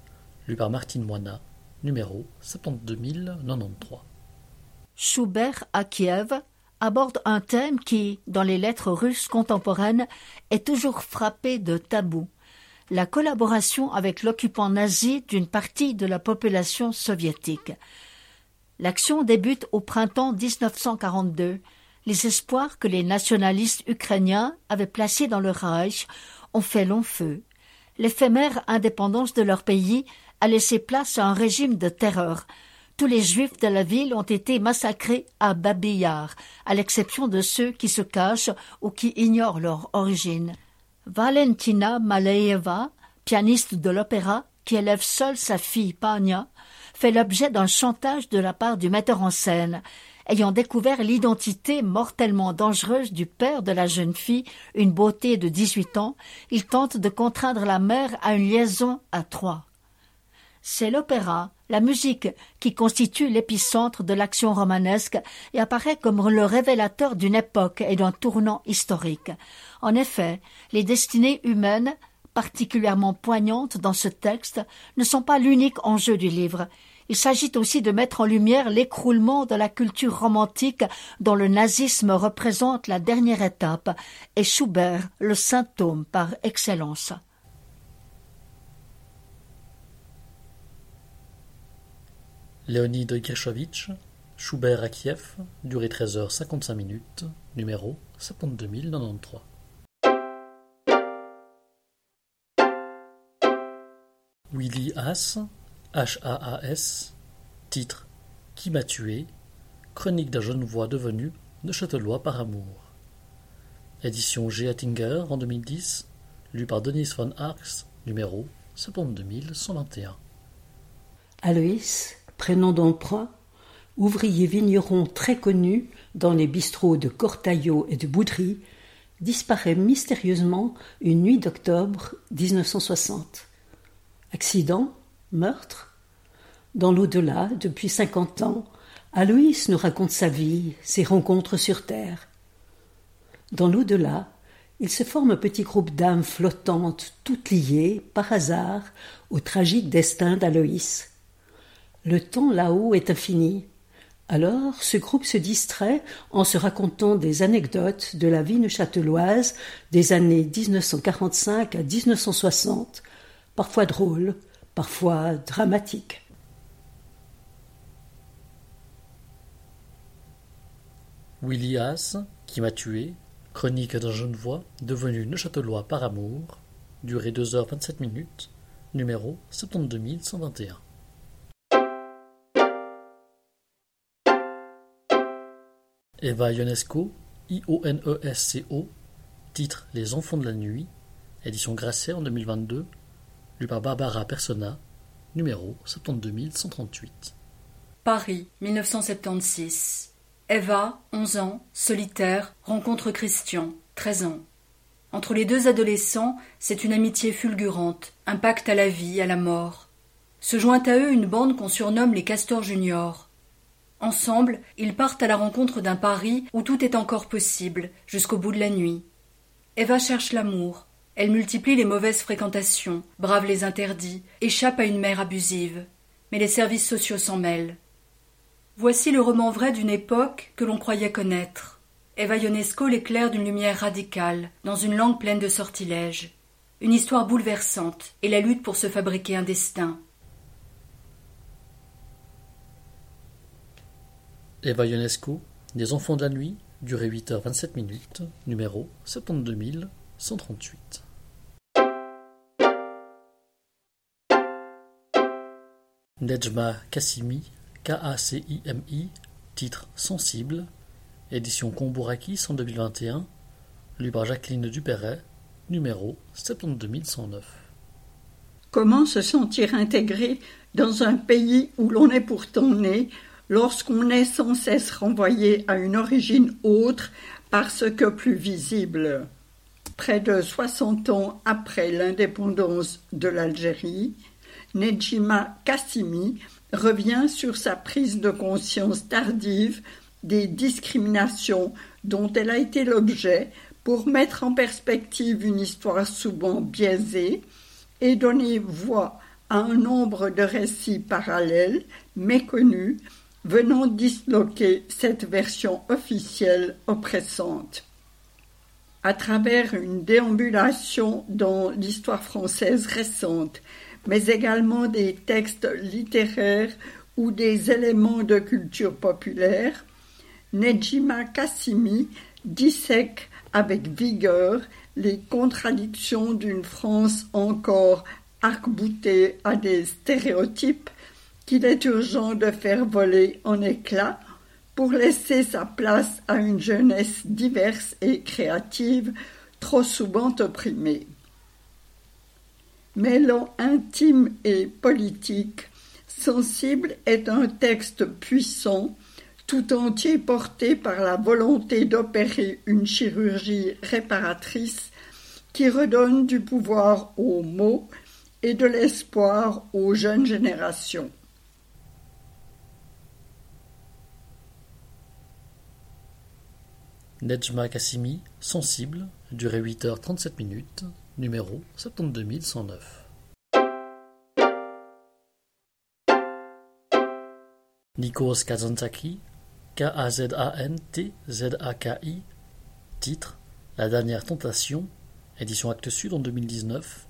lu par Martine Moana, numéro soixante-douze mille quatre-vingt-treize. Schubert à Kiev aborde un thème qui, dans les lettres russes contemporaines, est toujours frappé de tabou: la collaboration avec l'occupant nazi d'une partie de la population soviétique. L'action débute au printemps dix-neuf cent quarante-deux. Les espoirs que les nationalistes ukrainiens avaient placés dans le Reich ont fait long feu. L'éphémère indépendance de leur pays a laissé place à un régime de terreur. Tous les Juifs de la ville ont été massacrés à Babi-Yar, à l'exception de ceux qui se cachent ou qui ignorent leur origine. Valentina Maleyeva, pianiste de l'opéra, qui élève seule sa fille Pania, fait l'objet d'un chantage de la part du metteur en scène. Ayant découvert l'identité mortellement dangereuse du père de la jeune fille, une beauté de dix-huit ans, il tente de contraindre la mère à une liaison à Troyes. C'est l'opéra, la musique, qui constitue l'épicentre de l'action romanesque et apparaît comme le révélateur d'une époque et d'un tournant historique. En effet, les destinées humaines, particulièrement poignantes dans ce texte, ne sont pas l'unique enjeu du livre. Il s'agit aussi de mettre en lumière l'écroulement de la culture romantique dont le nazisme représente la dernière étape, et Schubert, le symptôme par excellence. Leonid Guirchovitch, Schubert à Kiev, durée treize heures cinquante-cinq minutes, numéro soixante-douze mille quatre-vingt-treize. Willy Haas, H A A S, titre Qui m'a tué, chronique d'un Genevois devenu neuchâtelois par amour. Édition G. Attinger en deux mille dix, lu par Denise von Arx, numéro soixante-deux mille cent vingt et un. Aloïs, prénom d'emprunt, ouvrier vigneron très connu dans les bistrots de Cortaillot et de Boudry, disparaît mystérieusement une nuit d'octobre dix-neuf cent soixante. Accident, meurtre? Dans l'au-delà, depuis cinquante ans, Aloïs nous raconte sa vie, ses rencontres sur Terre. Dans l'au-delà, il se forme un petit groupe d'âmes flottantes, toutes liées, par hasard, au tragique destin d'Aloïs. Le temps là-haut est infini. Alors, ce groupe se distrait en se racontant des anecdotes de la vie neuchâteloise des années dix-neuf cent quarante-cinq à dix-neuf cent soixante, parfois drôles, parfois dramatiques. Willy Haas, Qui m'a tué, chronique d'un Genevois devenu neuchâtelois par amour, durée deux heures vingt-sept minutes, numéro soixante-douze mille cent vingt et un. Eva Ionesco, I O N E S C O, titre Les enfants de la nuit, édition Grasset en deux mille vingt-deux, lu par Barbara Persona, numéro soixante-douze mille cent trente-huit. Paris, mille neuf cent soixante-seize. Eva, onze ans, solitaire, rencontre Christian, treize ans. Entre les deux adolescents, c'est une amitié fulgurante, un pacte à la vie, à la mort. Se joint à eux une bande qu'on surnomme les Castors Juniors. Ensemble, ils partent à la rencontre d'un Paris où tout est encore possible, jusqu'au bout de la nuit. Eva cherche l'amour. Elle multiplie les mauvaises fréquentations, brave les interdits, échappe à une mère abusive. Mais les services sociaux s'en mêlent. Voici le roman vrai d'une époque que l'on croyait connaître. Eva Ionesco l'éclaire d'une lumière radicale, dans une langue pleine de sortilèges. Une histoire bouleversante et la lutte pour se fabriquer un destin. Eva Ionesco, Des enfants de la nuit, durée huit heures vingt-sept minutes, numéro soixante-douze mille cent trente-huit. Nedjma Kacimi, K A C I M I, titre Sensible, édition Combouraki en deux mille vingt et un, lu par Jacqueline Duperret, numéro soixante-douze mille cent neuf. Comment se sentir intégré dans un pays où l'on est pourtant né, lorsqu'on est sans cesse renvoyé à une origine autre parce que plus visible. Près de soixante ans après l'indépendance de l'Algérie, Nedjma Kacimi revient sur sa prise de conscience tardive des discriminations dont elle a été l'objet pour mettre en perspective une histoire souvent biaisée et donner voix à un nombre de récits parallèles, méconnus, venant disloquer cette version officielle oppressante. À travers une déambulation dans l'histoire française récente, mais également des textes littéraires ou des éléments de culture populaire, Nedjma Kacimi dissèque avec vigueur les contradictions d'une France encore arc-boutée à des stéréotypes qu'il est urgent de faire voler en éclats pour laisser sa place à une jeunesse diverse et créative, trop souvent opprimée. Mêlant intime et politique, Sensible est un texte puissant, tout entier porté par la volonté d'opérer une chirurgie réparatrice qui redonne du pouvoir aux mots et de l'espoir aux jeunes générations. Nedjma Kacimi, Sensible, durée huit heures trente-sept minutes, numéro sept deux un zéro neuf. Nikos Kazantzakis, K-A-Z-A-N-T-Z-A-K-I, titre « La dernière tentation », édition Actes Sud en deux mille dix-neuf,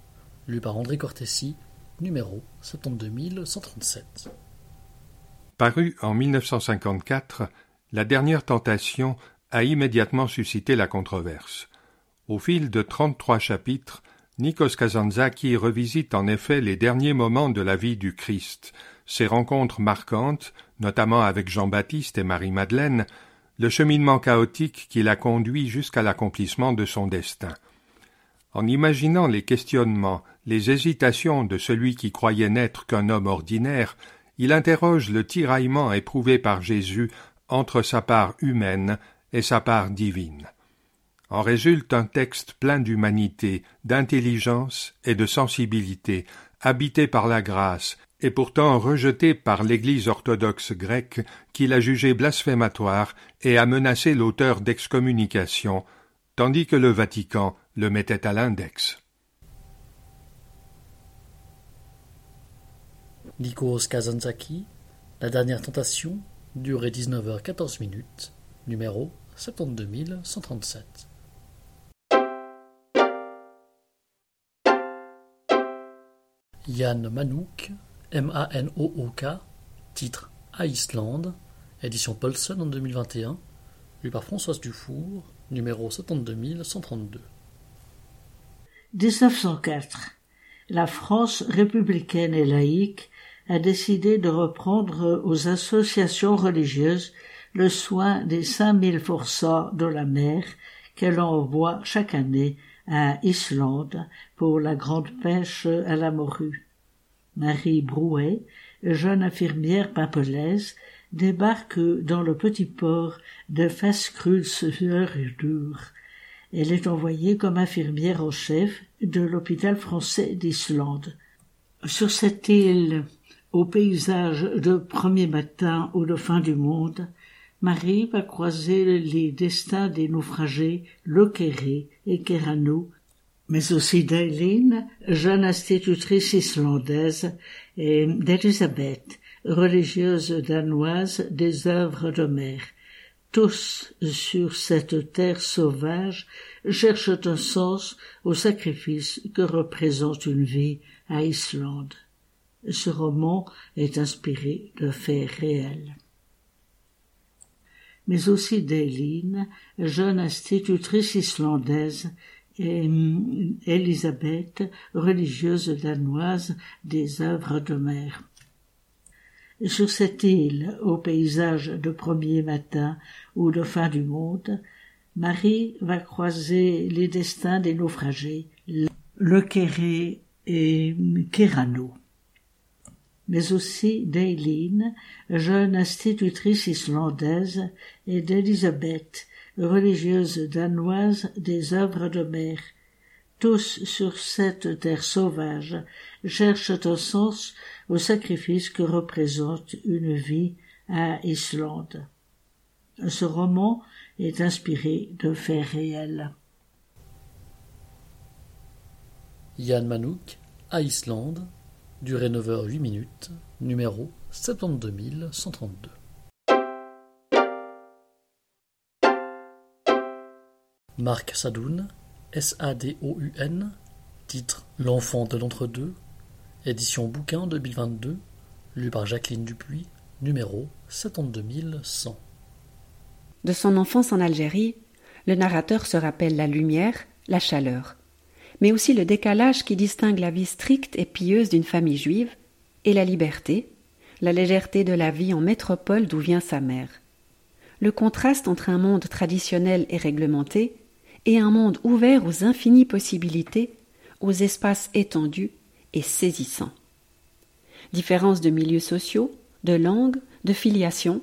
lu par André Cortesi, numéro sept deux un trois sept. Paru en mille neuf cent cinquante-quatre, La dernière tentation a immédiatement suscité la controverse. Au fil de trente-trois chapitres, Nikos Kazantzakis revisite en effet les derniers moments de la vie du Christ, ses rencontres marquantes, notamment avec Jean-Baptiste et Marie-Madeleine, le cheminement chaotique qui l'a conduit jusqu'à l'accomplissement de son destin. En imaginant les questionnements, les hésitations de celui qui croyait n'être qu'un homme ordinaire, il interroge le tiraillement éprouvé par Jésus entre sa part humaine et sa part divine. En résulte un texte plein d'humanité, d'intelligence et de sensibilité, habité par la grâce, et pourtant rejeté par l'Église orthodoxe grecque qui l'a jugé blasphématoire et a menacé l'auteur d'excommunication, tandis que le Vatican le mettait à l'index. Nikos Kazantzakis, La dernière tentation, durée dix-neuf heures quatorze minutes, numéro sept deux un trois sept. Jan Manook, M-A-N-O-O-K, titre « À Islande », édition Paulson en deux mille vingt et un, lu par Françoise Dufour, numéro sept deux un trois deux. dix-neuf cent quatre. La France républicaine et laïque a décidé de reprendre aux associations religieuses le soin des cinq mille forçats de la mer qu'elle envoie chaque année à Islande pour la grande pêche à la morue. Marie Brouet, jeune infirmière papelaise, débarque dans le petit port de Fáskruldsfjörður. Elle est envoyée comme infirmière en chef de l'hôpital français d'Islande. Sur cette île, au paysage de premier matin ou de fin du monde, Marie va croiser les destins des naufragés Løkkerø et Keranu, mais aussi d'Eileen, jeune institutrice islandaise, et d'Elisabeth, religieuse danoise des œuvres de mer. Tous, sur cette terre sauvage, cherchent un sens au sacrifice que représente une vie à Islande. Ce roman est inspiré de faits réels. Mais aussi d'Eileen, jeune institutrice islandaise, et Elisabeth, religieuse danoise des œuvres de mer. Sur cette île, au paysage de premier matin ou de fin du monde, Marie va croiser les destins des naufragés, Løkkerø et Keranu. Mais aussi d'Eileen, jeune institutrice islandaise, et d'Elisabeth, religieuse danoise des œuvres de mer. Tous sur cette terre sauvage cherchent un sens au sacrifice que représente une vie à Islande. Ce roman est inspiré de faits réels. Jan Manook, à Islande, durée neuf heures huit minutes, numéro sept deux un trois deux. Marc Sadoun, S A D O U N, titre « L'enfant de l'entre-deux », édition bouquin deux mille vingt-deux, lu par Jacqueline Dupuis, numéro sept deux un zéro zéro. De son enfance en Algérie, le narrateur se rappelle la lumière, la chaleur, mais aussi le décalage qui distingue la vie stricte et pieuse d'une famille juive et la liberté, la légèreté de la vie en métropole d'où vient sa mère. Le contraste entre un monde traditionnel et réglementé et un monde ouvert aux infinies possibilités, aux espaces étendus et saisissants. Différences de milieux sociaux, de langues, de filiations,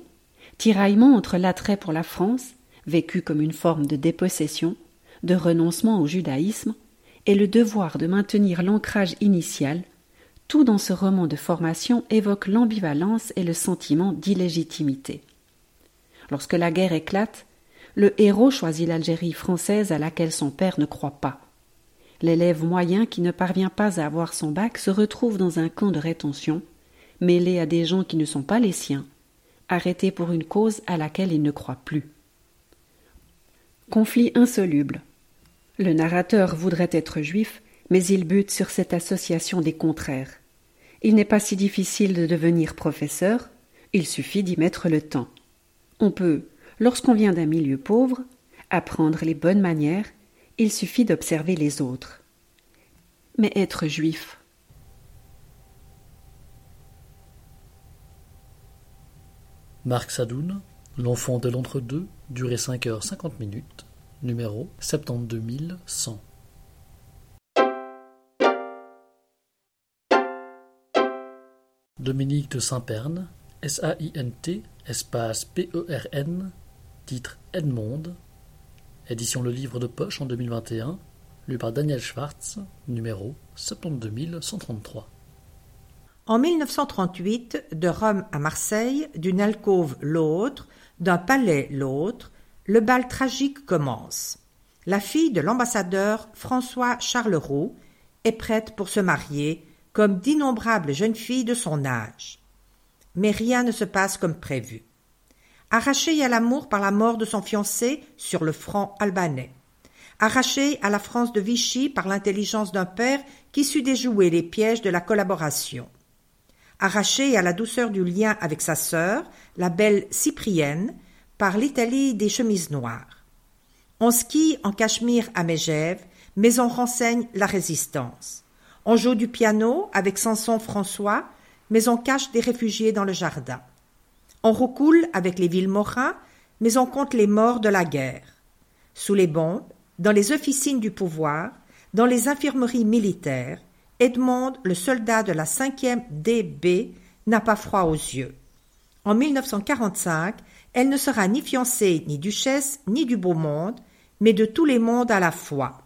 tiraillement entre l'attrait pour la France, vécu comme une forme de dépossession, de renoncement au judaïsme, et le devoir de maintenir l'ancrage initial, tout dans ce roman de formation évoque l'ambivalence et le sentiment d'illégitimité. Lorsque la guerre éclate, le héros choisit l'Algérie française à laquelle son père ne croit pas. L'élève moyen qui ne parvient pas à avoir son bac se retrouve dans un camp de rétention, mêlé à des gens qui ne sont pas les siens, arrêté pour une cause à laquelle il ne croit plus. Conflit insoluble. Le narrateur voudrait être juif, mais il bute sur cette association des contraires. Il n'est pas si difficile de devenir professeur, il suffit d'y mettre le temps. On peut, lorsqu'on vient d'un milieu pauvre, apprendre les bonnes manières, il suffit d'observer les autres. Mais être juif. Marc Sadoun, L'enfant de l'entre-deux, durée cinq heures cinquante minutes, numéro sept deux un zéro zéro. Dominique de Saint-Pern, S A I N T, espace P E R N, titre Edmond, édition Le Livre de Poche en deux mille vingt et un, lu par Daniel Schwartz, numéro sept deux un trois trois. En mille neuf cent trente-huit, de Rome à Marseille, d'une alcôve l'autre, d'un palais l'autre, le bal tragique commence. La fille de l'ambassadeur François Charleroux est prête pour se marier, comme d'innombrables jeunes filles de son âge. Mais rien ne se passe comme prévu. Arrachée à l'amour par la mort de son fiancé sur le front albanais. Arrachée à la France de Vichy par l'intelligence d'un père qui sut déjouer les pièges de la collaboration. Arrachée à la douceur du lien avec sa sœur, la belle Cyprienne, par l'Italie des chemises noires. On skie en cachemire à Megève, mais on renseigne la résistance. On joue du piano avec Samson François, mais on cache des réfugiés dans le jardin. On recoule avec les Villemorins, mais on compte les morts de la guerre. Sous les bombes, dans les officines du pouvoir, dans les infirmeries militaires, Edmond, le soldat de la cinquième D B, n'a pas froid aux yeux. En mille neuf cent quarante-cinq, elle ne sera ni fiancée, ni duchesse, ni du beau monde, mais de tous les mondes à la fois.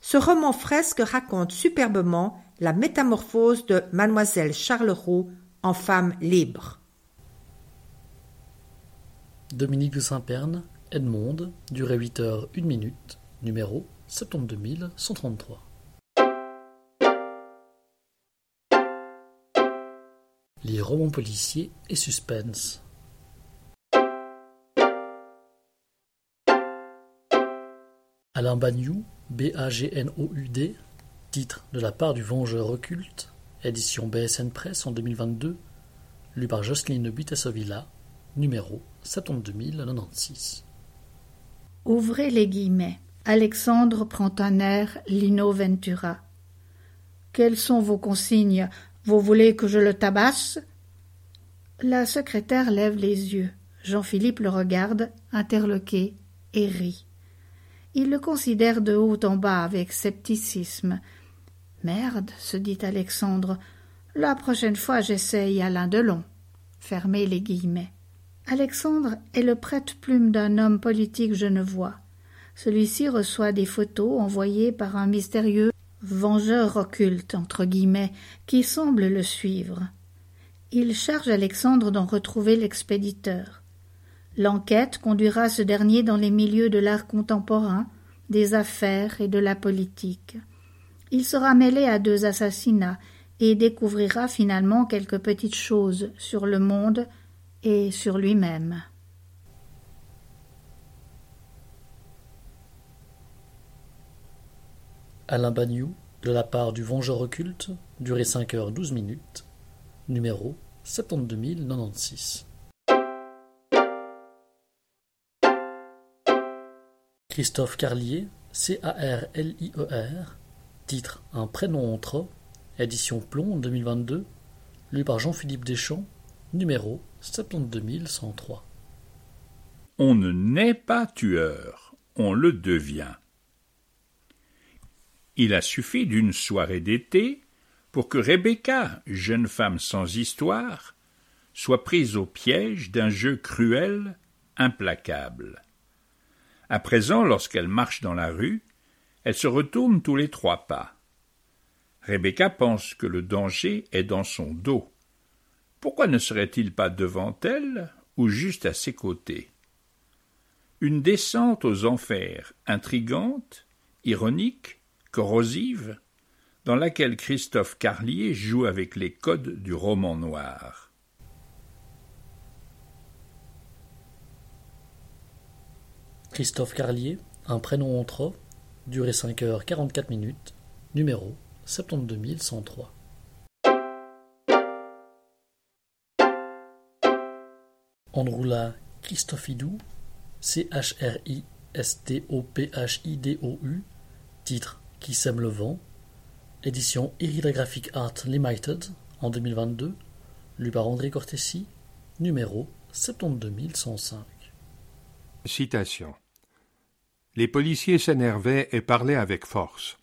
Ce roman fresque raconte superbement la métamorphose de Mademoiselle Charleroux en femme libre. Dominique de Saint-Pern, Edmond, durée huit heures une minute, numéro sept deux un trois trois. Les romans policiers et suspense. Alain Bagnou, B A G N O U D, titre De la part du vengeur occulte, édition B S N Press en deux mille vingt-deux, lu par Jocelyne Buitessovilla, numéro sept deux zéro neuf six. Ouvrez les guillemets. Alexandre prend un air, Lino Ventura. Quelles sont vos consignes ? Vous voulez que je le tabasse ? La secrétaire lève les yeux. Jean-Philippe le regarde, interloqué, et rit. Il le considère de haut en bas avec scepticisme. « Merde, » se dit Alexandre, « la prochaine fois j'essaye Alain Delon. » Fermez les guillemets. Alexandre est le prête-plume d'un homme politique genevois. Celui-ci reçoit des photos envoyées par un mystérieux « vengeur occulte » entre guillemets, qui semble le suivre. Il charge Alexandre d'en retrouver l'expéditeur. L'enquête conduira ce dernier dans les milieux de l'art contemporain, des affaires et de la politique. Il sera mêlé à deux assassinats et découvrira finalement quelques petites choses sur le monde et sur lui-même. Alain Bagnou, de la part du Vengeur occulte, durée cinq heures douze minutes, numéro sept deux zéro neuf six. Christophe Carlier, C A R L I E R, titre Un prénom entre, édition Plomb deux mille vingt-deux, lu par Jean-Philippe Deschamps, numéro sept deux un zéro trois. On ne naît pas tueur, on le devient. Il a suffi d'une soirée d'été pour que Rebecca, jeune femme sans histoire, soit prise au piège d'un jeu cruel, implacable. À présent, lorsqu'elle marche dans la rue, elle se retourne tous les trois pas. Rebecca pense que le danger est dans son dos. Pourquoi ne serait-il pas devant elle ou juste à ses côtés? Une descente aux enfers, intrigante, ironique, corrosive, dans laquelle Christophe Carlier joue avec les codes du roman noir. Christophe Carlier, Un prénom entre, durée cinq heures quarante-quatre minutes, numéro sept deux un zéro trois. Androula Christophidou, C H R I S T O P H I D O U, titre Qui sème le vent, édition Erida Graphic Art Limited en deux mille vingt-deux, lu par André Cortesi, numéro sept deux un zéro cinq. Citation. Les policiers s'énervaient et parlaient avec force.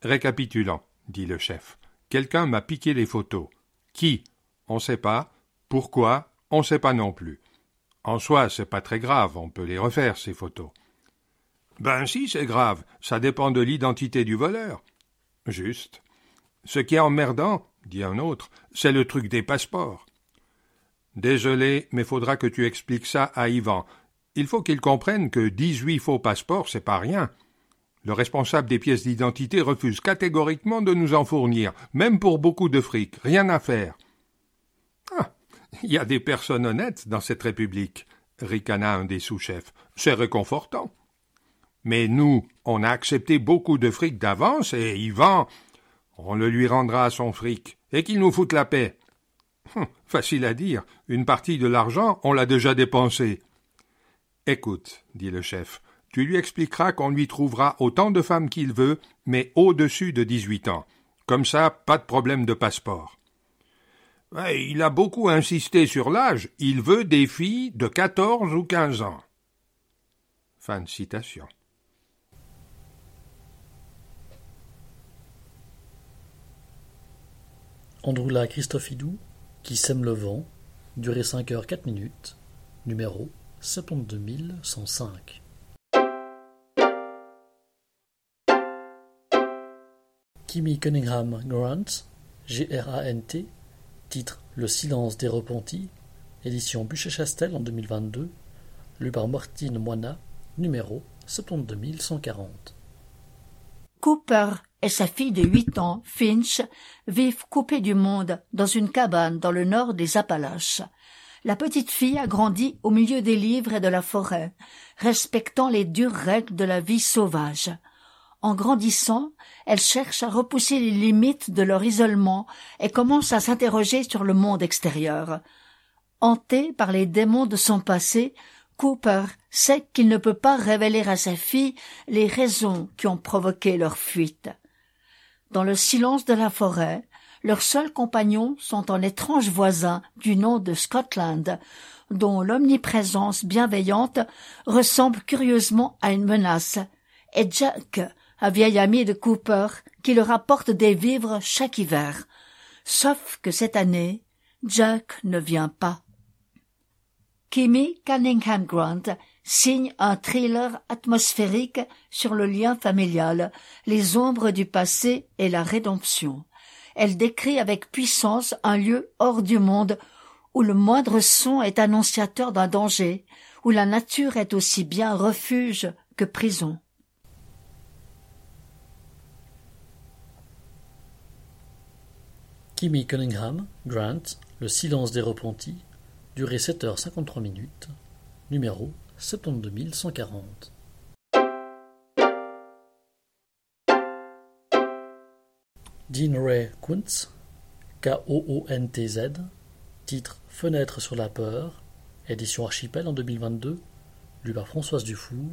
Récapitulant, dit le chef. Quelqu'un m'a piqué les photos. Qui? On sait pas. Pourquoi? On sait pas non plus. En soi, c'est pas très grave, on peut les refaire, ces photos. Ben si, c'est grave, ça dépend de l'identité du voleur. Juste. Ce qui est emmerdant, dit un autre, c'est le truc des passeports. Désolé, mais faudra que tu expliques ça à Yvan. Il faut qu'il comprenne que dix-huit faux passeports, c'est pas rien. Le responsable des pièces d'identité refuse catégoriquement de nous en fournir, même pour beaucoup de fric, rien à faire. Ah, il y a des personnes honnêtes dans cette République, ricana un des sous-chefs. C'est réconfortant. Mais nous, on a accepté beaucoup de fric d'avance et Yvan, on le lui rendra à son fric et qu'il nous foute la paix. Hum, facile à dire, une partie de l'argent, on l'a déjà dépensé. Écoute, dit le chef, tu lui expliqueras qu'on lui trouvera autant de femmes qu'il veut, mais au-dessus de dix-huit ans. Comme ça, pas de problème de passeport. Ouais, il a beaucoup insisté sur l'âge, il veut des filles de quatorze ou quinze ans. Fin de citation. Androula Christophidou, Qui sème le vent, durée cinq heures quatre minutes, numéro sept deux un zéro cinq. Kimi Cunningham-Grant, G R A N T, titre Le silence des repentis, édition Buchet-Chastel en deux mille vingt-deux, lu par Martine Moana, numéro sept deux un quatre zéro. Cooper et sa fille de huit ans, Finch, vivent coupés du monde dans une cabane dans le nord des Appalaches. La petite fille a grandi au milieu des livres et de la forêt, respectant les dures règles de la vie sauvage. En grandissant, elle cherche à repousser les limites de leur isolement et commence à s'interroger sur le monde extérieur. Hantée par les démons de son passé, Cooper sait qu'il ne peut pas révéler à sa fille les raisons qui ont provoqué leur fuite. Dans le silence de la forêt, leurs seuls compagnons sont un étrange voisin du nom de Scotland, dont l'omniprésence bienveillante ressemble curieusement à une menace, et Jack, un vieil ami de Cooper, qui leur apporte des vivres chaque hiver. Sauf que cette année, Jack ne vient pas. Kimi Cunningham-Grant signe un thriller atmosphérique sur le lien familial, les ombres du passé et la rédemption. Elle décrit avec puissance un lieu hors du monde où le moindre son est annonciateur d'un danger, où la nature est aussi bien refuge que prison. Kimi Cunningham-Grant, Le silence des repentis, durée sept heures cinquante-trois minutes, numéro sept deux un quatre zéro. Dean Ray Kuntz, K O O N T Z, titre Fenêtre sur la peur, édition Archipel en deux mille vingt-deux, lu par Françoise Dufour,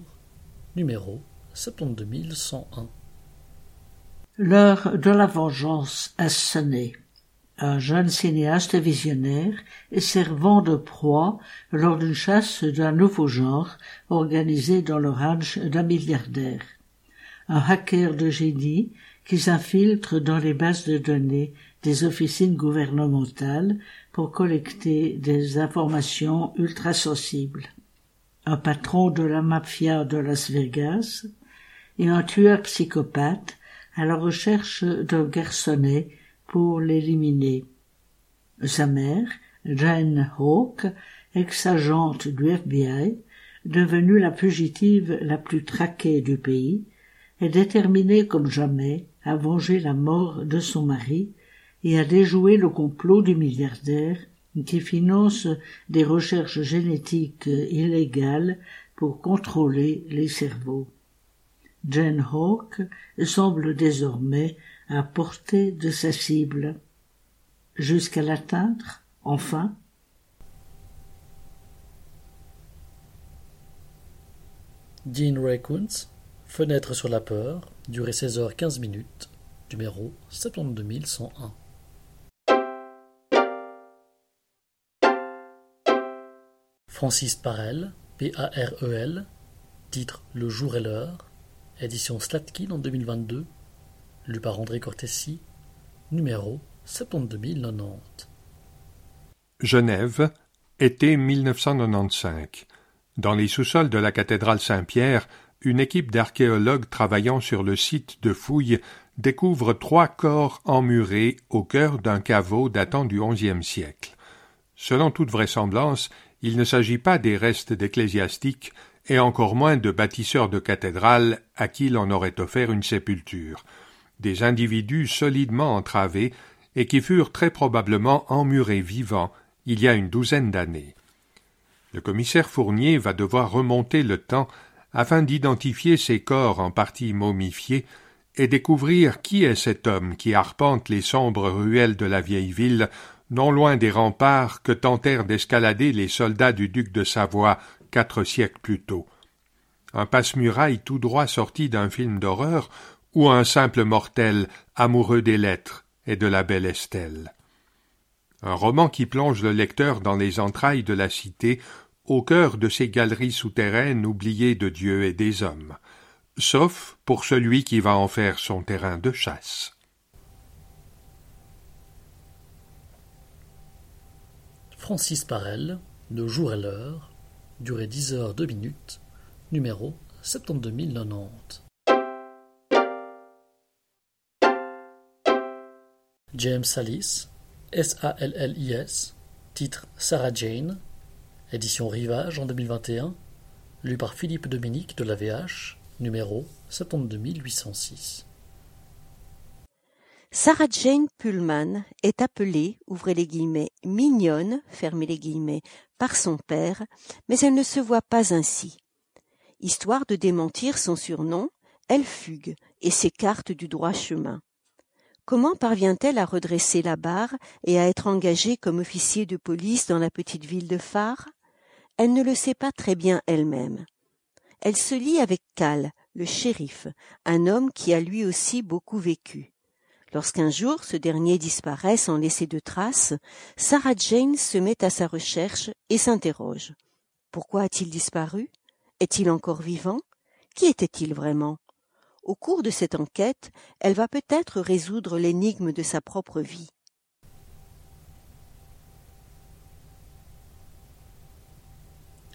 numéro sept deux un zéro un. L'heure de la vengeance a sonné. Un jeune cinéaste visionnaire et servant de proie lors d'une chasse d'un nouveau genre organisée dans le ranch d'un milliardaire. Un hacker de génie qui s'infiltre dans les bases de données des officines gouvernementales pour collecter des informations ultra sensibles. Un patron de la mafia de Las Vegas et un tueur psychopathe à la recherche d'un garçonnet pour l'éliminer. Sa mère, Jane Hawke, ex-agente du F B I, devenue la fugitive la plus traquée du pays, est déterminée comme jamais à venger la mort de son mari et à déjouer le complot du milliardaire qui finance des recherches génétiques illégales pour contrôler les cerveaux. Jane Hawke semble désormais à portée de sa cible, jusqu'à l'atteindre, enfin. Dean Ray Kuntz, Fenêtre sur la peur, durée seize heures quinze minutes, numéro sept deux un zéro un. Francis Parel, P A R E L, titre Le jour et l'heure, édition Slatkin en deux mille vingt-deux, lu par André Cortesi, numéro sept deux zéro neuf zéro. Genève, été mille neuf cent quatre-vingt-quinze. Dans les sous-sols de la cathédrale Saint-Pierre, une équipe d'archéologues travaillant sur le site de fouilles découvre trois corps emmurés au cœur d'un caveau datant du onzième siècle. Selon toute vraisemblance, il ne s'agit pas des restes d'ecclésiastiques et encore moins de bâtisseurs de cathédrales à qui l'on aurait offert une sépulture. Des individus solidement entravés et qui furent très probablement emmurés vivants il y a une douzaine d'années. Le commissaire Fournier va devoir remonter le temps afin d'identifier ces corps en partie momifiés et découvrir qui est cet homme qui arpente les sombres ruelles de la vieille ville, non loin des remparts que tentèrent d'escalader les soldats du duc de Savoie quatre siècles plus tôt. Un passe-muraille tout droit sorti d'un film d'horreur ou un simple mortel amoureux des lettres et de la belle Estelle. Un roman qui plonge le lecteur dans les entrailles de la cité, au cœur de ces galeries souterraines oubliées de Dieu et des hommes, sauf pour celui qui va en faire son terrain de chasse. Francis Parel, Le jour et l'heure, durée dix heures deux minutes, numéro sept deux zéro neuf zéro. James Sallis, S A L L I S, titre Sarah Jane, édition Rivage en deux mille vingt et un, lu par Philippe Dominique de l'A V H, numéro sept deux huit zéro six. Sarah Jane Pullman est appelée, ouvrez les guillemets, mignonne, fermez les guillemets, par son père, mais elle ne se voit pas ainsi. Histoire de démentir son surnom, elle fugue et s'écarte du droit chemin. Comment parvient-elle à redresser la barre et à être engagée comme officier de police dans la petite ville de Phare? Elle ne le sait pas très bien elle-même. Elle se lie avec Cal, le shérif, un homme qui a lui aussi beaucoup vécu. Lorsqu'un jour ce dernier disparaît sans laisser de traces, Sarah Jane se met à sa recherche et s'interroge. Pourquoi a-t-il disparu? Est-il encore vivant? Qui était-il vraiment? Au cours de cette enquête, elle va peut-être résoudre l'énigme de sa propre vie.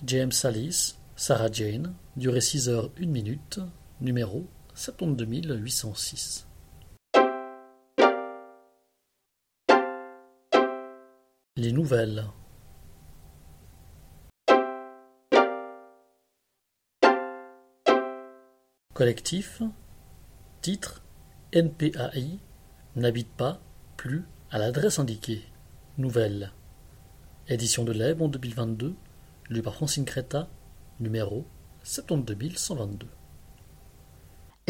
James Sallis, Sarah Jane, durée six heures une minute, numéro sept deux huit zéro six. Les nouvelles Collectif, titre N P A I, n'habite pas plus à l'adresse indiquée. Nouvelle. Édition de l'E B en deux mille vingt-deux, lue par Francine Creta, numéro soixante-douze mille cent vingt-deux.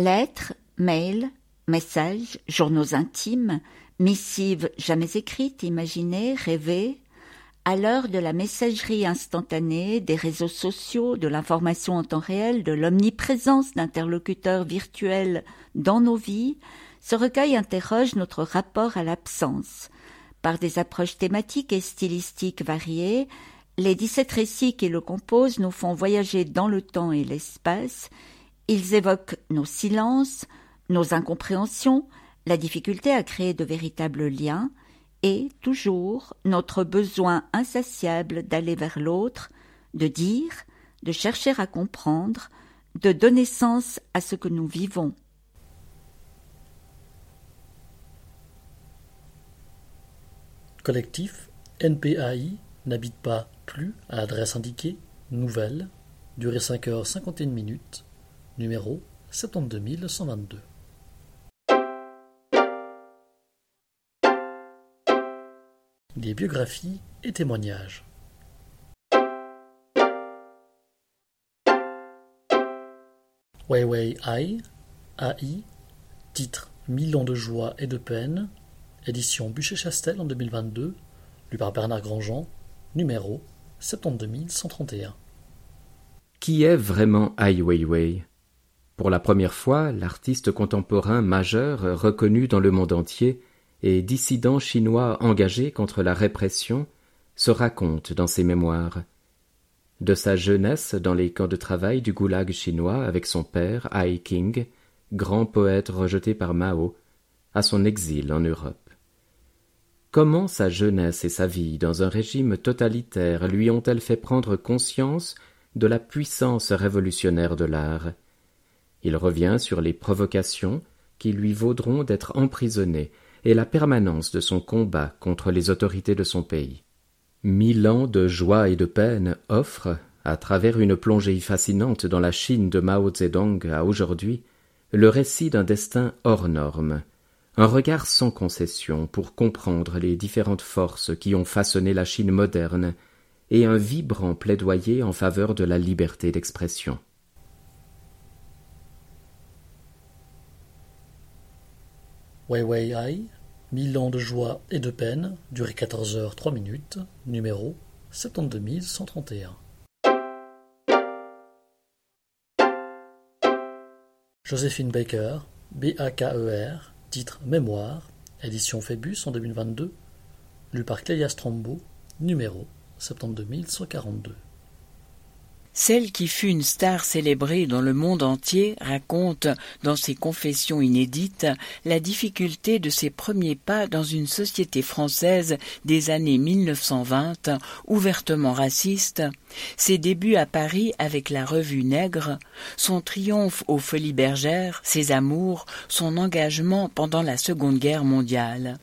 Lettres, mails, messages, journaux intimes, missives jamais écrites, imaginées, rêvées, à l'heure de la messagerie instantanée, des réseaux sociaux, de l'information en temps réel, de l'omniprésence d'interlocuteurs virtuels dans nos vies, ce recueil interroge notre rapport à l'absence. Par des approches thématiques et stylistiques variées, les dix-sept récits qui le composent nous font voyager dans le temps et l'espace. Ils évoquent nos silences, nos incompréhensions, la difficulté à créer de véritables liens et, toujours, notre besoin insatiable d'aller vers l'autre, de dire, de chercher à comprendre, de donner sens à ce que nous vivons. Collectif N P A I n'habite pas plus à l'adresse indiquée, nouvelle, durée cinq heures cinquante et une, numéro soixante-douze mille cent vingt-deux. Des biographies et témoignages. Weiwei Ai, A I, titre Mille ans de joie et de peine, édition Buchet-Chastel en deux mille vingt-deux, lu par Bernard Grandjean, numéro soixante-douze mille cent trente et un. Qui est vraiment Ai Weiwei ? Pour la première fois, l'artiste contemporain majeur reconnu dans le monde entier et dissident chinois engagé contre la répression, se raconte dans ses mémoires. De sa jeunesse dans les camps de travail du goulag chinois avec son père, Ai Qing, grand poète rejeté par Mao, à son exil en Europe. Comment sa jeunesse et sa vie dans un régime totalitaire lui ont-elles fait prendre conscience de la puissance révolutionnaire de l'art ? Il revient sur les provocations qui lui vaudront d'être emprisonné et la permanence de son combat contre les autorités de son pays. Mille ans de joie et de peine offrent, à travers une plongée fascinante dans la Chine de Mao Zedong à aujourd'hui, le récit d'un destin hors norme, un regard sans concession pour comprendre les différentes forces qui ont façonné la Chine moderne et un vibrant plaidoyer en faveur de la liberté d'expression. Weiwei Ai, Mille ans de joie et de peine, durée quatorze heures trois minutes, numéro soixante-douze mille cent trente et un. Joséphine Baker, B A K E R, titre Mémoire, édition Phébus en deux mille vingt-deux, lu par Clélia Strombo, numéro soixante-douze mille cent quarante-deux. Celle qui fut une star célébrée dans le monde entier raconte, dans ses confessions inédites, la difficulté de ses premiers pas dans une société française des années mille neuf cent vingt, ouvertement raciste, ses débuts à Paris avec la revue Nègre, son triomphe aux Folies Bergères, ses amours, son engagement pendant la Seconde Guerre mondiale.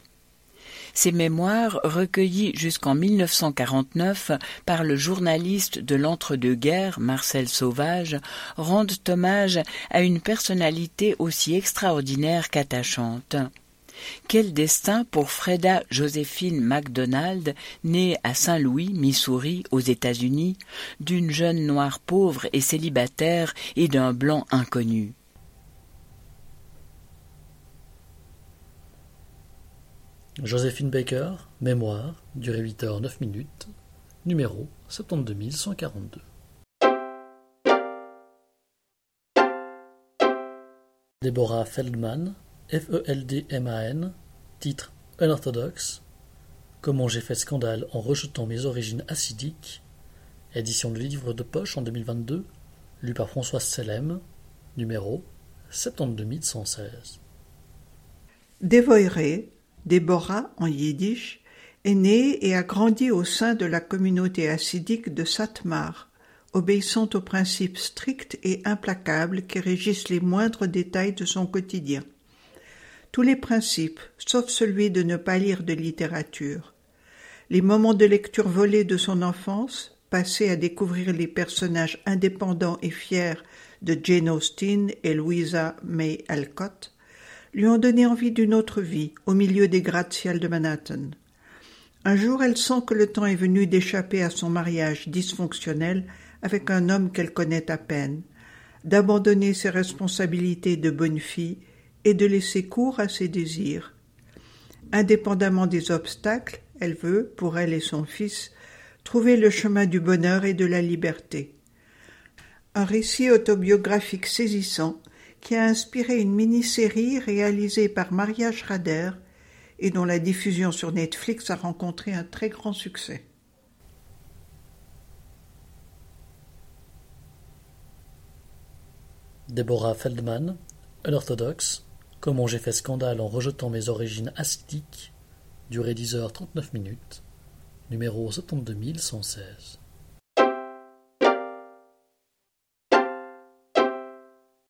Ses mémoires, recueillies jusqu'en mille neuf cent quarante-neuf par le journaliste de l'entre-deux-guerres, Marcel Sauvage, rendent hommage à une personnalité aussi extraordinaire qu'attachante. Quel destin pour Freda Joséphine MacDonald, née à Saint-Louis, Missouri, aux États-Unis, d'une jeune noire pauvre et célibataire et d'un blanc inconnu. Joséphine Baker, Mémoire, durée huit heures neuf minutes, numéro soixante-douze mille cent quarante-deux. Déborah Feldman, F E L D M A N, titre Unorthodoxe, Comment j'ai fait scandale en rejetant mes origines assidiques, édition de livre de poche en deux mille vingt-deux, lu par Françoise Selem, numéro soixante-douze mille cent seize. Dévoiré, Déborah, en yiddish, est née et a grandi au sein de la communauté hassidique de Satmar, obéissant aux principes stricts et implacables qui régissent les moindres détails de son quotidien. Tous les principes, sauf celui de ne pas lire de littérature. Les moments de lecture volés de son enfance, passés à découvrir les personnages indépendants et fiers de Jane Austen et Louisa May Alcott, lui ont donné envie d'une autre vie au milieu des gratte-ciels de Manhattan. Un jour, elle sent que le temps est venu d'échapper à son mariage dysfonctionnel avec un homme qu'elle connaît à peine, d'abandonner ses responsabilités de bonne fille et de laisser cours à ses désirs. Indépendamment des obstacles, elle veut, pour elle et son fils, trouver le chemin du bonheur et de la liberté. Un récit autobiographique saisissant qui a inspiré une mini-série réalisée par Maria Schrader et dont la diffusion sur Netflix a rencontré un très grand succès. Deborah Feldman, unorthodoxe, comment j'ai fait scandale en rejetant mes origines hassidiques, durée dix heures trente-neuf minutes, numéro soixante-deux mille cent seize.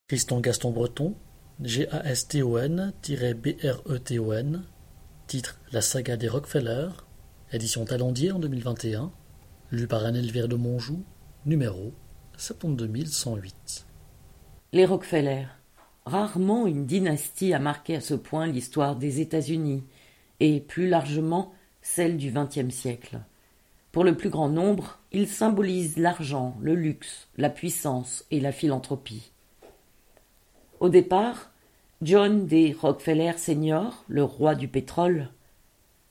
Tristan Gaston Breton, G A S T O N B R E T O N, titre La saga des Rockefeller, édition Talendier en deux mille vingt et un, lu par Anne-Elvire de Monjou, numéro soixante-deux mille cent huit. Les Rockefeller. Rarement une dynastie a marqué à ce point l'histoire des États-Unis, et plus largement celle du vingtième siècle. Pour le plus grand nombre, ils symbolisent l'argent, le luxe, la puissance et la philanthropie. Au départ, John D. Rockefeller senior, le roi du pétrole.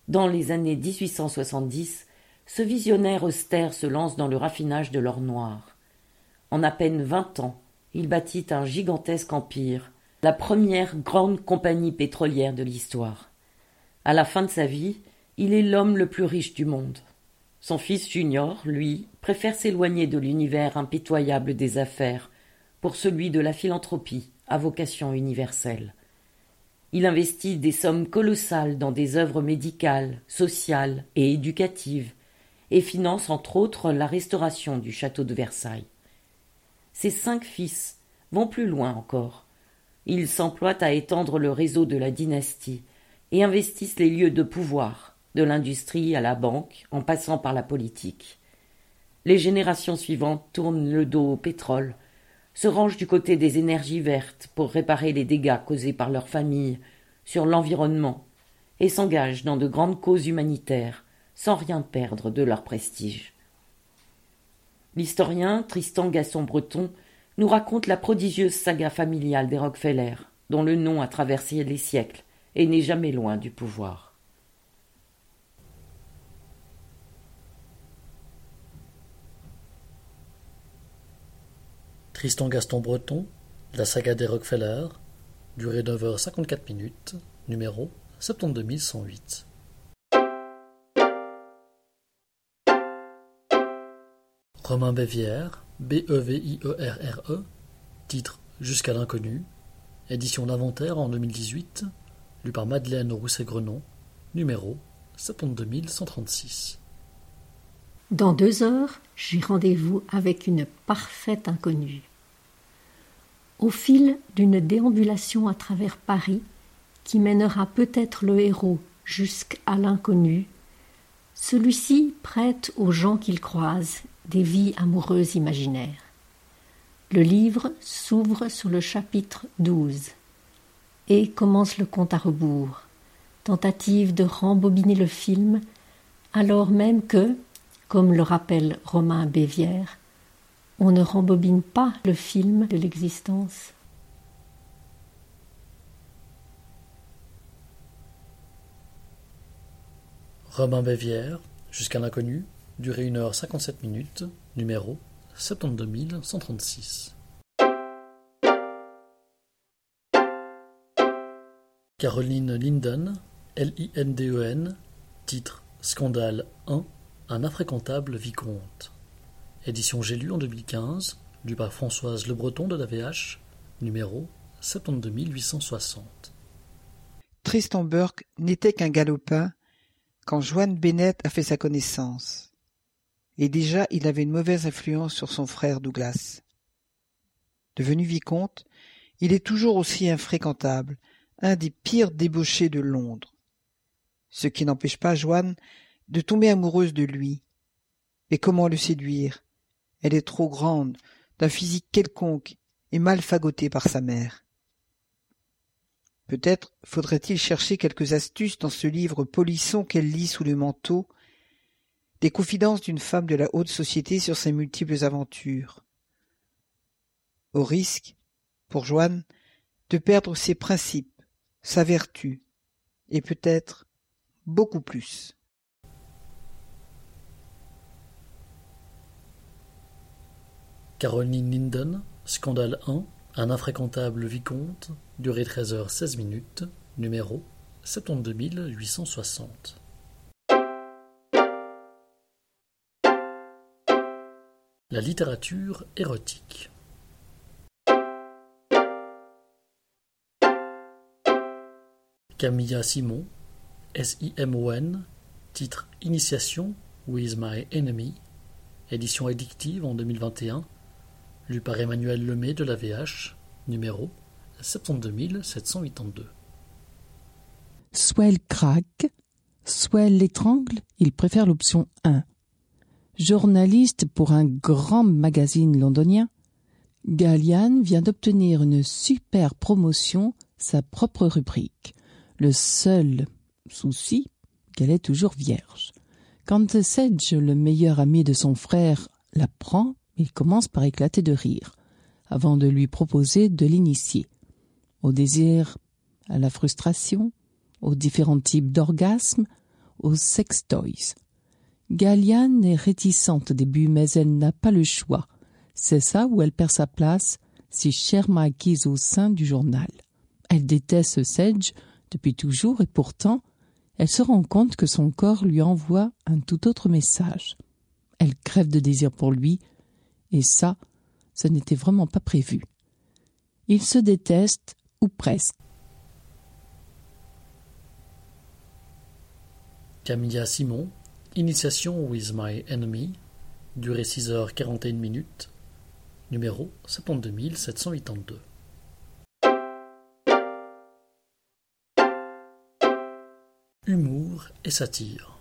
Dans les années dix-huit cent soixante-dix, ce visionnaire austère se lance dans le raffinage de l'or noir. En à peine vingt ans, il bâtit un gigantesque empire, la première grande compagnie pétrolière de l'histoire. À la fin de sa vie, il est l'homme le plus riche du monde. Son fils Junior, lui, préfère s'éloigner de l'univers impitoyable des affaires pour celui de la philanthropie à vocation universelle. Il investit des sommes colossales dans des œuvres médicales, sociales et éducatives et finance entre autres la restauration du château de Versailles. Ses cinq fils vont plus loin encore. Ils s'emploient à étendre le réseau de la dynastie et investissent les lieux de pouvoir, de l'industrie à la banque, en passant par la politique. Les générations suivantes tournent le dos au pétrole, se rangent du côté des énergies vertes pour réparer les dégâts causés par leur famille sur l'environnement et s'engagent dans de grandes causes humanitaires sans rien perdre de leur prestige. L'historien Tristan Gasson-Breton nous raconte la prodigieuse saga familiale des Rockefeller, dont le nom a traversé les siècles et n'est jamais loin du pouvoir. Tristan Gaston-Breton, La saga des Rockefeller, durée neuf heures cinquante-quatre minutes, numéro soixante-deux mille cent huit. Romain Bévière, B E V I E R R E, titre Jusqu'à l'inconnu, édition L'Inventaire en deux mille dix-huit, lu par Madeleine Rousset-Grenon, numéro soixante-deux mille cent trente-six. Dans deux heures, j'ai rendez-vous avec une parfaite inconnue. Au fil d'une déambulation à travers Paris, qui mènera peut-être le héros jusqu'à l'inconnu, celui-ci prête aux gens qu'il croise des vies amoureuses imaginaires. Le livre s'ouvre sur le chapitre douze et commence le compte à rebours, tentative de rembobiner le film, alors même que, comme le rappelle Romain Bévière, on ne rembobine pas le film de l'existence. Romain Bévière, Jusqu'à l'inconnu, durée une heure cinquante-sept minutes, numéro soixante-deux mille cent trente-six. Caroline Linden, L I N D E N, titre Scandale un, un infréquentable vicomte. Édition J'ai lu en deux mille quinze, lu par Françoise Le Breton de l'A V H, numéro soixante-deux mille huit cent soixante. Tristan Burke n'était qu'un galopin quand Joan Bennett a fait sa connaissance. Et déjà, il avait une mauvaise influence sur son frère Douglas. Devenu vicomte, il est toujours aussi infréquentable, un des pires débauchés de Londres. Ce qui n'empêche pas Joanne de tomber amoureuse de lui. Mais comment le séduire ? Elle est trop grande, d'un physique quelconque, et mal fagoté par sa mère. Peut-être faudrait-il chercher quelques astuces dans ce livre polisson qu'elle lit sous le manteau, des confidences d'une femme de la haute société sur ses multiples aventures. Au risque, pour Joanne, de perdre ses principes, sa vertu, et peut-être beaucoup plus. Caroline Linden, Scandale un, un infréquentable vicomte, durée treize heures seize minutes, numéro soixante-douze mille huit cent soixante. La littérature érotique. Camilla Simon, S I M O N, titre Initiation with my enemy, édition édictive en deux mille vingt et un, lu par Emmanuel Lemay de la V H, numéro soixante-douze mille sept cent quatre-vingt-deux. Soit elle craque, soit elle l'étrangle, il préfère l'option un. Journaliste pour un grand magazine londonien, Galliane vient d'obtenir une super promotion, sa propre rubrique. Le seul souci, qu'elle est toujours vierge. Quand Sedge, le meilleur ami de son frère, l'apprend, il commence par éclater de rire, avant de lui proposer de l'initier. Au désir, à la frustration, aux différents types d'orgasmes, aux sex toys. Galliane est réticente au début, mais elle n'a pas le choix. C'est ça où elle perd sa place, si chèrement acquise au sein du journal. Elle déteste Sedge depuis toujours et pourtant, elle se rend compte que son corps lui envoie un tout autre message. Elle crève de désir pour lui, et ça, ce n'était vraiment pas prévu. Ils se détestent, ou presque. Camilla Simon, Initiation with my enemy, durée six heures quarante et une minutes, numéro soixante-douze mille sept cent quatre-vingt-deux. Humour et satire.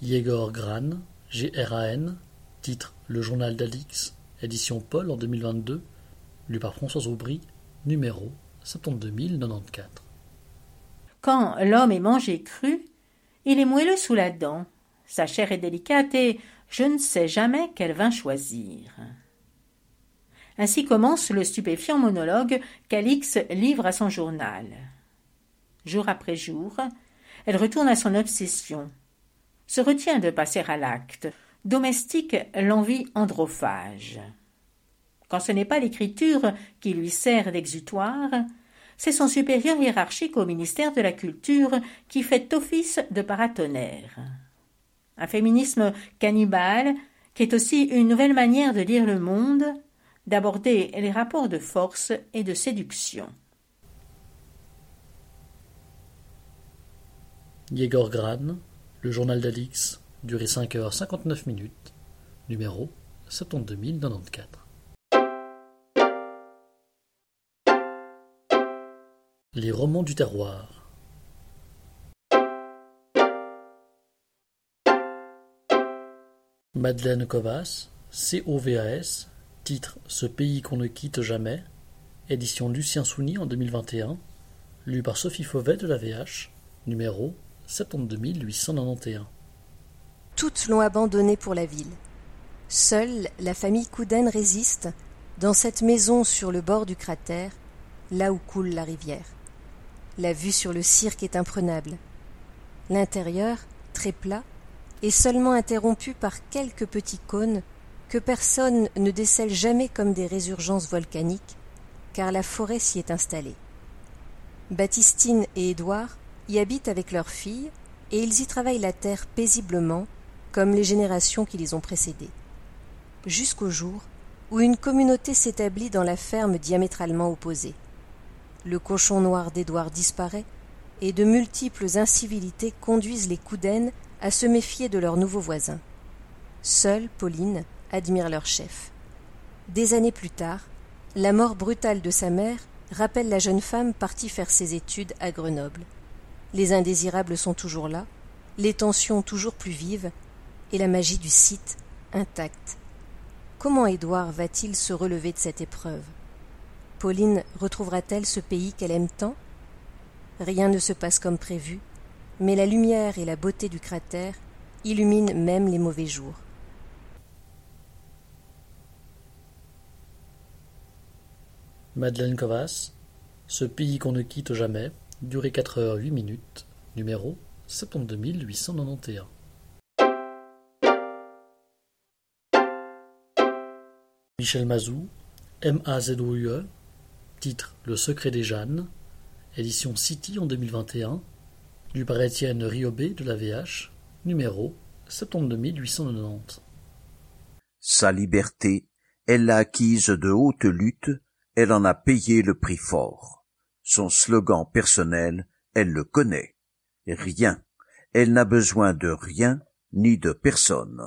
Yegor Gran, G R A N, titre Le journal d'Alix, édition Paul en deux mille vingt-deux, lu par Françoise Aubry, numéro soixante-douze mille quatre-vingt-quatorze. Quand l'homme est mangé cru, il est moelleux sous la dent, sa chair est délicate et je ne sais jamais quel vin choisir. Ainsi commence le stupéfiant monologue qu'Alix livre à son journal. Jour après jour, elle retourne à son obsession, se retient de passer à l'acte, domestique l'envie androphage. Quand ce n'est pas l'écriture qui lui sert d'exutoire, c'est son supérieur hiérarchique au ministère de la Culture qui fait office de paratonnerre. Un féminisme cannibale qui est aussi une nouvelle manière de lire le monde, d'aborder les rapports de force et de séduction. Yegor Gran, le journal d'Alix, durée cinq heures cinquante-neuf minutes, numéro soixante-douze mille quatre-vingt-quatorze. Les romans du terroir. Madeleine Covas, C O V A S, titre « Ce pays qu'on ne quitte jamais », édition Lucien Souni en deux mille vingt et un, lu par Sophie Fauvet de la V H, numéro soixante-douze mille huit cent quatre-vingt-onze. Toutes l'ont abandonné pour la ville. Seule la famille Couden résiste, dans cette maison sur le bord du cratère, là où coule la rivière. La vue sur le cirque est imprenable. L'intérieur, très plat, est seulement interrompu par quelques petits cônes que personne ne décèle jamais comme des résurgences volcaniques, car la forêt s'y est installée. Baptistine et Édouard y habitent avec leurs filles, et ils y travaillent la terre paisiblement, comme les générations qui les ont précédées. Jusqu'au jour où une communauté s'établit dans la ferme diamétralement opposée. Le cochon noir d'Édouard disparaît, et de multiples incivilités conduisent les Couden à se méfier de leurs nouveaux voisins. Seule Pauline admire leur chef. Des années plus tard, la mort brutale de sa mère rappelle la jeune femme partie faire ses études à Grenoble. Les indésirables sont toujours là, les tensions toujours plus vives, et la magie du site intacte. Comment Édouard va-t-il se relever de cette épreuve? Pauline retrouvera-t-elle ce pays qu'elle aime tant? Rien ne se passe comme prévu, mais la lumière et la beauté du cratère illuminent même les mauvais jours. Madeleine Covas, Ce pays qu'on ne quitte jamais, durée quatre heures huit minutes, numéro sept deux huit neuf un. Michel Mazou, M A Z O U E, titre Le secret des Jeannes, édition City en deux mille vingt et un, du par Étienne Riobé de la V H, numéro sept deux huit neuf zéro. Sa liberté, elle l'a acquise de hautes luttes, elle en a payé le prix fort. Son slogan personnel, elle le connaît. Rien. Elle n'a besoin de rien ni de personne.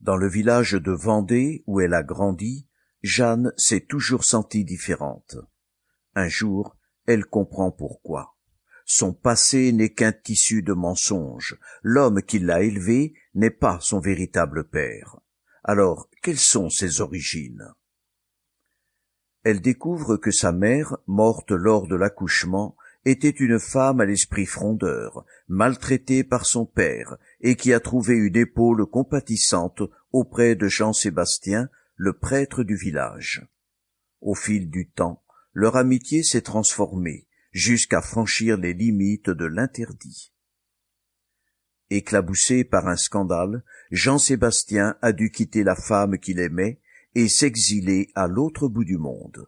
Dans le village de Vendée où elle a grandi, Jeanne s'est toujours sentie différente. Un jour, elle comprend pourquoi. Son passé n'est qu'un tissu de mensonges. L'homme qui l'a élevée n'est pas son véritable père. Alors, quelles sont ses origines? Elle découvre que sa mère, morte lors de l'accouchement, était une femme à l'esprit frondeur, maltraitée par son père, et qui a trouvé une épaule compatissante auprès de Jean-Sébastien, le prêtre du village. Au fil du temps, leur amitié s'est transformée, jusqu'à franchir les limites de l'interdit. Éclaboussé par un scandale, Jean-Sébastien a dû quitter la femme qu'il aimait et s'exiler à l'autre bout du monde.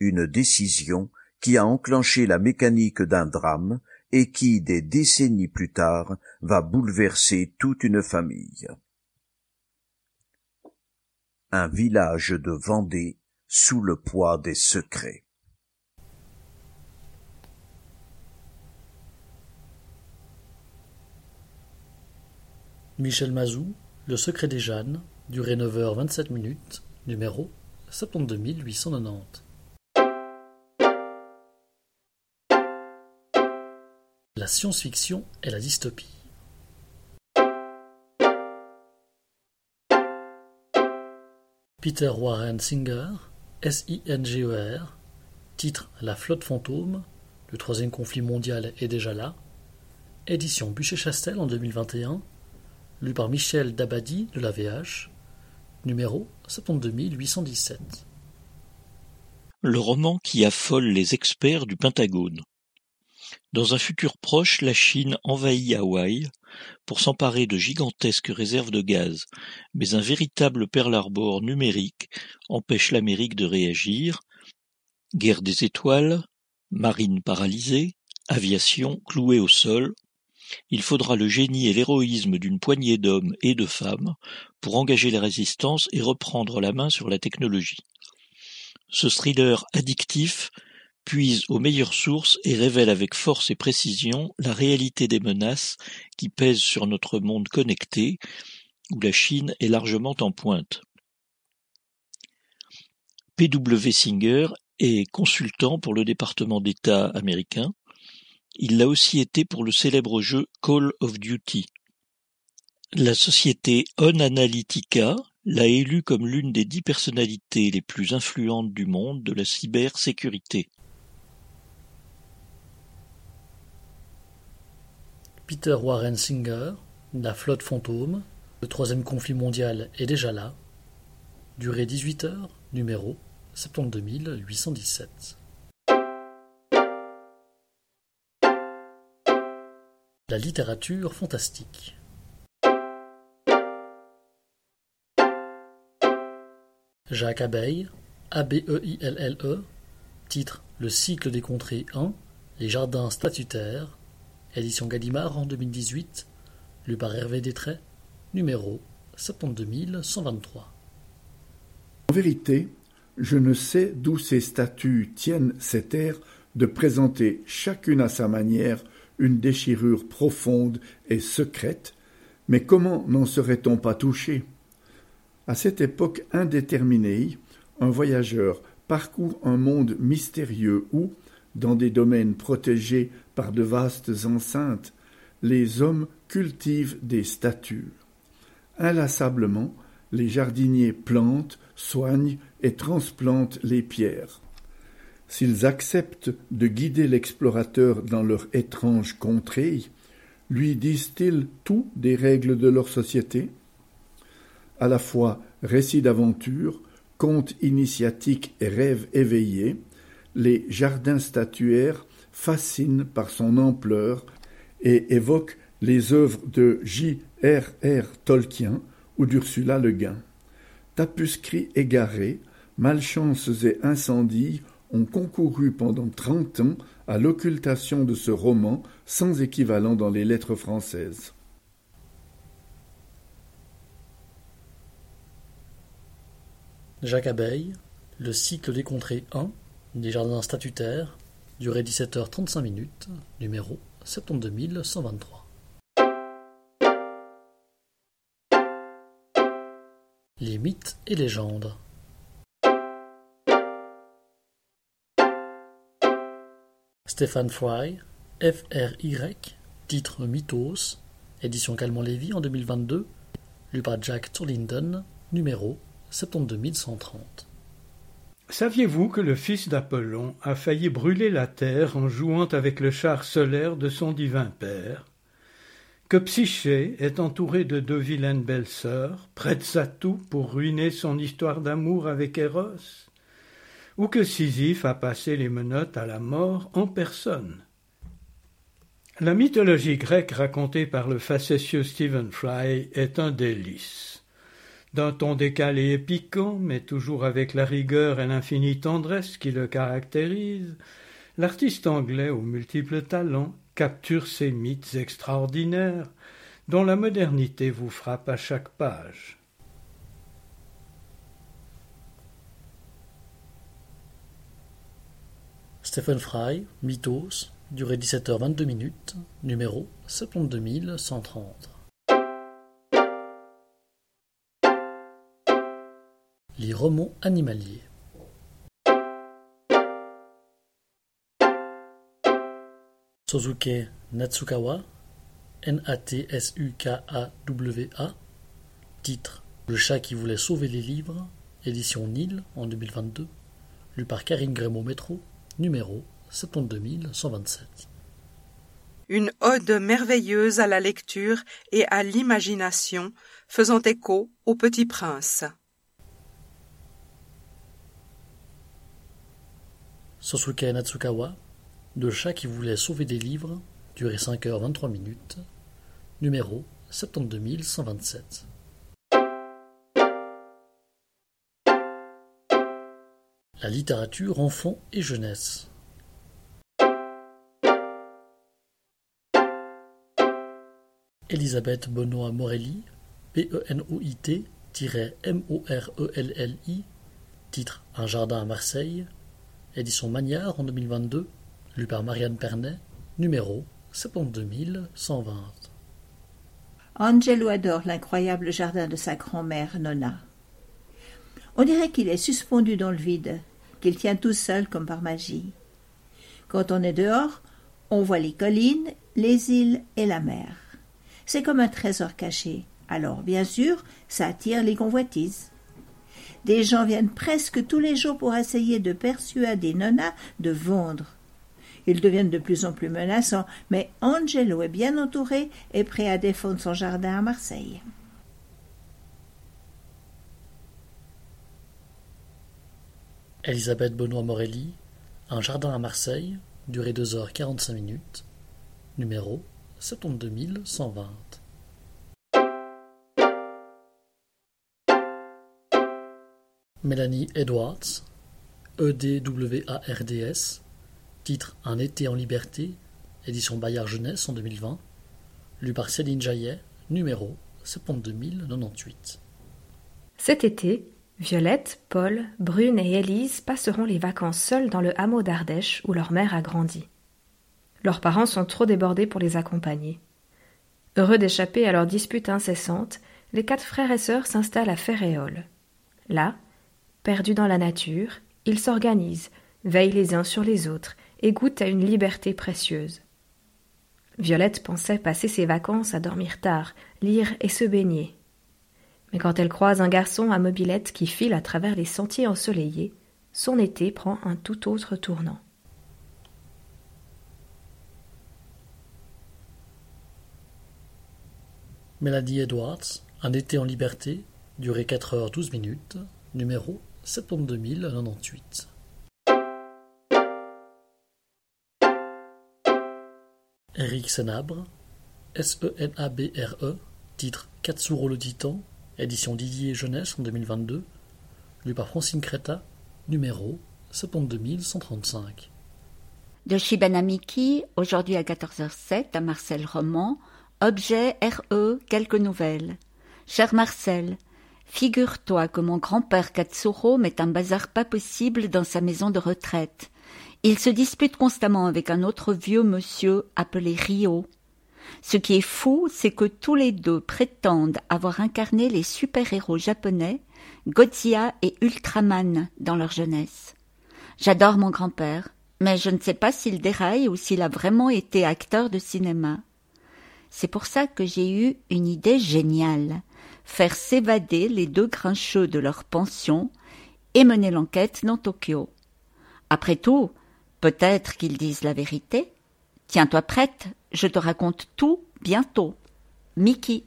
Une décision qui a enclenché la mécanique d'un drame et qui, des décennies plus tard, va bouleverser toute une famille. Un village de Vendée sous le poids des secrets. Michel Mazou, Le secret des Jeannes, durée neuf heures vingt-sept minutes, numéro sept deux huit neuf zéro. La science-fiction et la dystopie. Peter Warren Singer, S I N G E R, titre La flotte fantôme, le troisième conflit mondial est déjà là, édition Buchet-Chastel en deux mille vingt et un, lu par Michel Dabadi de la V H, numéro sept deux huit un sept. Le roman qui affole les experts du Pentagone. Dans un futur proche, la Chine envahit Hawaï pour s'emparer de gigantesques réserves de gaz, mais un véritable Pearl Harbor numérique empêche l'Amérique de réagir. Guerre des étoiles, marine paralysée, aviation clouée au sol. Il faudra le génie et l'héroïsme d'une poignée d'hommes et de femmes pour engager la résistance et reprendre la main sur la technologie. Ce thriller addictif puise aux meilleures sources et révèle avec force et précision la réalité des menaces qui pèsent sur notre monde connecté, où la Chine est largement en pointe. P W Singer est consultant pour le département d'État américain. Il l'a aussi été pour le célèbre jeu Call of Duty. La société OnAnalytica l'a élu comme l'une des dix personnalités les plus influentes du monde de la cybersécurité. Peter Warren Singer, La flotte fantôme, le troisième conflit mondial est déjà là, durée dix-huit heures, numéro sept deux huit un sept. La littérature fantastique. Jacques Abeille, A B E I L L E, titre Le cycle des contrées un, Les jardins statutaires, édition Gallimard en deux mille dix-huit, lu par Hervé Détray, numéro sept deux un deux trois. En vérité, je ne sais d'où ces statues tiennent cet air de présenter chacune à sa manière une déchirure profonde et secrète, mais comment n'en serait-on pas touché? À cette époque indéterminée, un voyageur parcourt un monde mystérieux où, dans des domaines protégés par de vastes enceintes, les hommes cultivent des statues. Inlassablement, les jardiniers plantent, soignent et transplantent les pierres. S'ils acceptent de guider l'explorateur dans leur étrange contrée, lui disent-ils tout des règles de leur société? À la fois récits d'aventure, contes initiatiques et rêves éveillés, les jardins statuaires fascinent par son ampleur et évoquent les œuvres de J R R Tolkien ou d'Ursula Le Guin. Tapuscrits égarés, malchances et incendies ont concouru pendant trente ans à l'occultation de ce roman sans équivalent dans les lettres françaises. Jacques Abeille, le cycle des contrées un, des jardins statutaires, durée dix-sept heures trente-cinq, numéro soixante-douze mille cent vingt-trois. Les mythes et légendes. Stéphane Fry, F R Y, titre Mythos, édition Calmont-Lévy en deux mille vingt-deux, lu par Jack Turlington, numéro soixante-douze mille cent trente. Saviez-vous que le fils d'Apollon a failli brûler la terre en jouant avec le char solaire de son divin père? Que Psyché est entourée de deux vilaines belles-sœurs, prêtes à tout pour ruiner son histoire d'amour avec Eros? Ou que Sisyphe a passé les menottes à la mort en personne. La mythologie grecque racontée par le facétieux Stephen Fry est un délice. D'un ton décalé et piquant, mais toujours avec la rigueur et l'infinie tendresse qui le caractérise, l'artiste anglais aux multiples talents capture ces mythes extraordinaires dont la modernité vous frappe à chaque page. Stephen Fry, Mythos, durée dix-sept heures vingt-deux, numéro soixante-douze mille cent trente. Les romans animaliers. Suzuki Natsukawa, N A T S U K A W A, titre Le chat qui voulait sauver les livres, édition Nil en deux mille vingt-deux, lu par Karine Grémaud Métro, numéro soixante-douze mille cent vingt-sept. Une ode merveilleuse à la lecture et à l'imagination, faisant écho au Petit Prince. Sosuke Natsukawa, Le chat qui voulait sauver des livres, durée cinq heures vingt-trois minutes, numéro soixante-douze mille cent vingt-sept. La littérature enfants et jeunesse. Elisabeth Benoît Morelli, B E N O I T M O R E L L I, titre Un jardin à Marseille, édition Magnard en deux mille vingt-deux, lu par Marianne Pernet, numéro soixante-douze mille cent vingt. Angelo adore l'incroyable jardin de sa grand-mère Nonna. On dirait qu'il est suspendu dans le vide, qu'il tient tout seul comme par magie. Quand on est dehors, on voit les collines, les îles et la mer. C'est comme un trésor caché. Alors, bien sûr, ça attire les convoitises. Des gens viennent presque tous les jours pour essayer de persuader Nonna de vendre. Ils deviennent de plus en plus menaçants, mais Angelo est bien entouré et prêt à défendre son jardin à Marseille. Elisabeth Benoît Morelli, Un jardin à Marseille, durée deux heures quarante-cinq minutes, numéro soixante-douze mille cent vingt. Mélanie Edwards, E D W A R D S, titre Un été en liberté, édition Bayard Jeunesse en deux mille vingt, lu par Céline Jaillet, numéro soixante-douze mille quatre-vingt-dix-huit. Cet été, Violette, Paul, Brune et Élise passeront les vacances seules dans le hameau d'Ardèche où leur mère a grandi. Leurs parents sont trop débordés pour les accompagner. Heureux d'échapper à leurs disputes incessantes, les quatre frères et sœurs s'installent à Ferréol. Là, perdus dans la nature, ils s'organisent, veillent les uns sur les autres et goûtent à une liberté précieuse. Violette pensait passer ses vacances à dormir tard, lire et se baigner. Mais quand elle croise un garçon à mobilette qui file à travers les sentiers ensoleillés, son été prend un tout autre tournant. Mélanie Edwards, Un été en liberté, durée quatre heures douze minutes, numéro sept deux zéro neuf huit. Eric Senabre, S E N A B R E, titre Katsuro le Titan, édition Didier Jeunesse en deux mille vingt-deux, lu par Francine Creta, numéro sept deux un trois cinq. De Shibanamiki, aujourd'hui à quatorze heures zéro sept, à Marcel Roman, objet R E, quelques nouvelles. Cher Marcel, figure-toi que mon grand-père Katsuro met un bazar pas possible dans sa maison de retraite. Il se dispute constamment avec un autre vieux monsieur appelé Rio. Ce qui est fou, c'est que tous les deux prétendent avoir incarné les super-héros japonais, Godzilla et Ultraman, dans leur jeunesse. J'adore mon grand-père, mais je ne sais pas s'il déraille ou s'il a vraiment été acteur de cinéma. C'est pour ça que j'ai eu une idée géniale, faire s'évader les deux grincheux de leur pension et mener l'enquête dans Tokyo. Après tout, peut-être qu'ils disent la vérité. Tiens-toi prête, je te raconte tout bientôt. Mickey.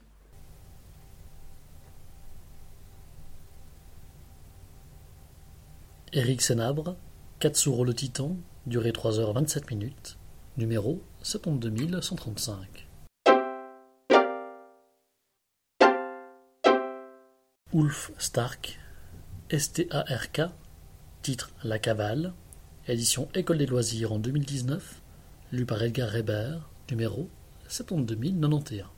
Éric Senabre, Katsuro le Titan, durée trois heures vingt-sept minutes, numéro sept deux un trois cinq. Ulf Stark, S T A R K, titre La Cavale, édition École des loisirs en deux mille dix-neuf, lu par Edgar Hébert, numéro sept deux zéro neuf un.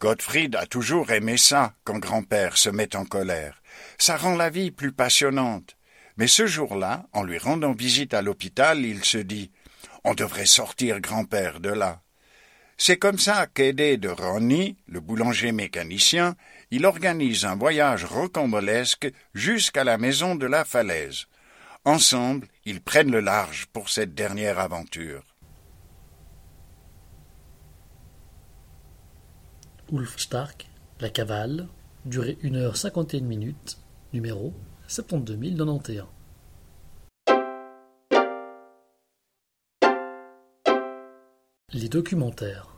Gottfried a toujours aimé ça quand grand-père se met en colère. Ça rend la vie plus passionnante. Mais ce jour-là, en lui rendant visite à l'hôpital, il se dit « On devrait sortir grand-père de là ». C'est comme ça qu'aidé de Ronnie, le boulanger mécanicien, il organise un voyage rocambolesque jusqu'à la maison de la falaise. Ensemble, ils prennent le large pour cette dernière aventure. Ulf Stark, La Cavale, durée une heure cinquante et une minutes, numéro sept deux zéro neuf un. Les documentaires.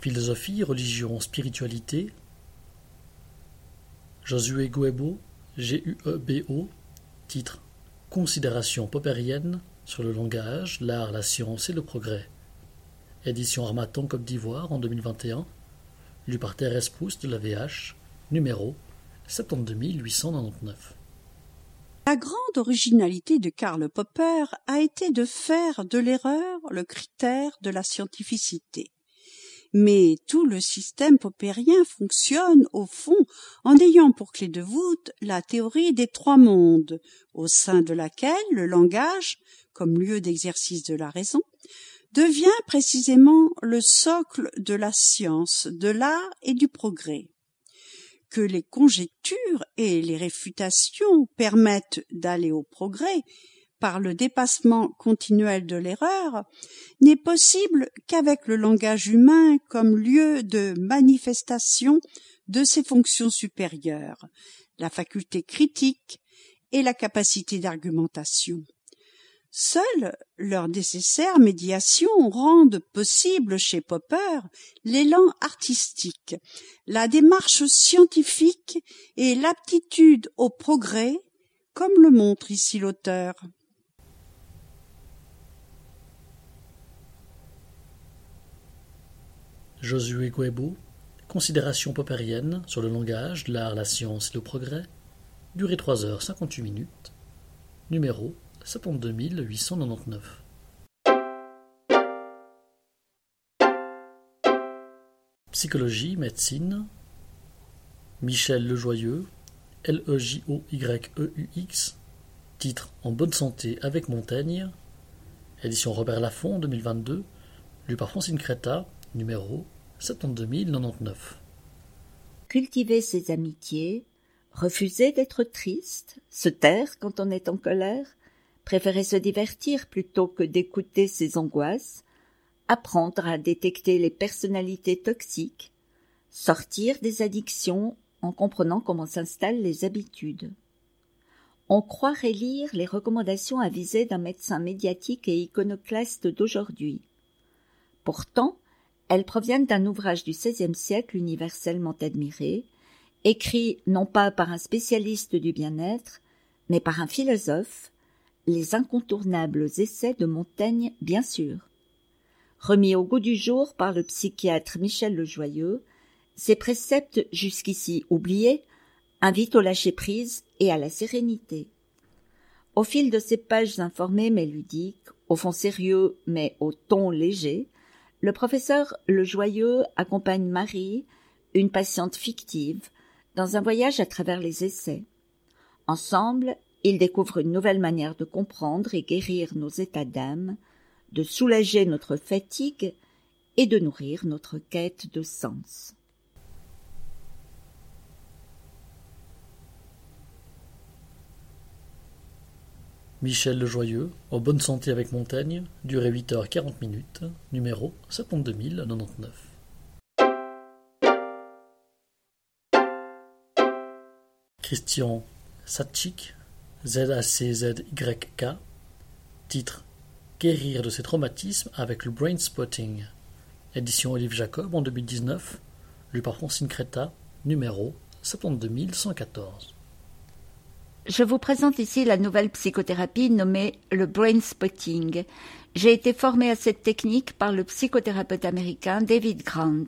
Philosophie, religion, spiritualité. Josué Goebo, G U E B O, titre Considérations poppériennes sur le langage, l'art, la science et le progrès. Édition Armatan Côte d'Ivoire en deux mille vingt et un, lu par Thérèse Proust de la V H, numéro sept deux huit neuf neuf. La grande originalité de Karl Popper a été de faire de l'erreur le critère de la scientificité. Mais tout le système popperien fonctionne, au fond, en ayant pour clé de voûte la théorie des trois mondes, au sein de laquelle le langage, comme lieu d'exercice de la raison, devient précisément le socle de la science, de l'art et du progrès. Que les conjectures et les réfutations permettent d'aller au progrès, par le dépassement continuel de l'erreur, n'est possible qu'avec le langage humain comme lieu de manifestation de ses fonctions supérieures, la faculté critique et la capacité d'argumentation. Seule leur nécessaire médiation rendent possible chez Popper l'élan artistique, la démarche scientifique et l'aptitude au progrès, comme le montre ici l'auteur. Josué Goebo, Considérations poppériennes sur le langage, l'art, la science et le progrès, durée trois heures cinquante-huit minutes, numéro sept deux huit neuf neuf. Psychologie, médecine, Michel Lejoyeux, L E J O Y E U X, titre En bonne santé avec Montaigne, édition Robert Laffont deux mille vingt-deux, lu par Francine Creta, numéro sept deux zéro neuf neuf. Cultiver ses amitiés, refuser d'être triste, se taire quand on est en colère, préférer se divertir plutôt que d'écouter ses angoisses, apprendre à détecter les personnalités toxiques, sortir des addictions en comprenant comment s'installent les habitudes. On croirait lire les recommandations avisées d'un médecin médiatique et iconoclaste d'aujourd'hui. Pourtant, elles proviennent d'un ouvrage du seizième siècle universellement admiré, écrit non pas par un spécialiste du bien-être, mais par un philosophe, les incontournables essais de Montaigne, bien sûr. Remis au goût du jour par le psychiatre Michel Lejoyeux, ces préceptes jusqu'ici oubliés invite au lâcher-prise et à la sérénité. Au fil de ces pages informées mais ludiques, au fond sérieux mais au ton léger, le professeur Lejoyeux accompagne Marie, une patiente fictive, dans un voyage à travers les essais. Ensemble, ils découvrent une nouvelle manière de comprendre et guérir nos états d'âme, de soulager notre fatigue et de nourrir notre quête de sens. Michel Lejoyeux, en bonne santé avec Montaigne, durée huit heures quarante minutes, numéro sept deux zéro neuf neuf. Christian Satchik, Z A C Z Y K, titre « Guérir de ses traumatismes avec le brain spotting », édition Olive Jacob en deux mille dix-neuf, lu par Francine Creta, numéro sept deux un un quatre. Je vous présente ici la nouvelle psychothérapie nommée le brain spotting. J'ai été formée à cette technique par le psychothérapeute américain David Grant.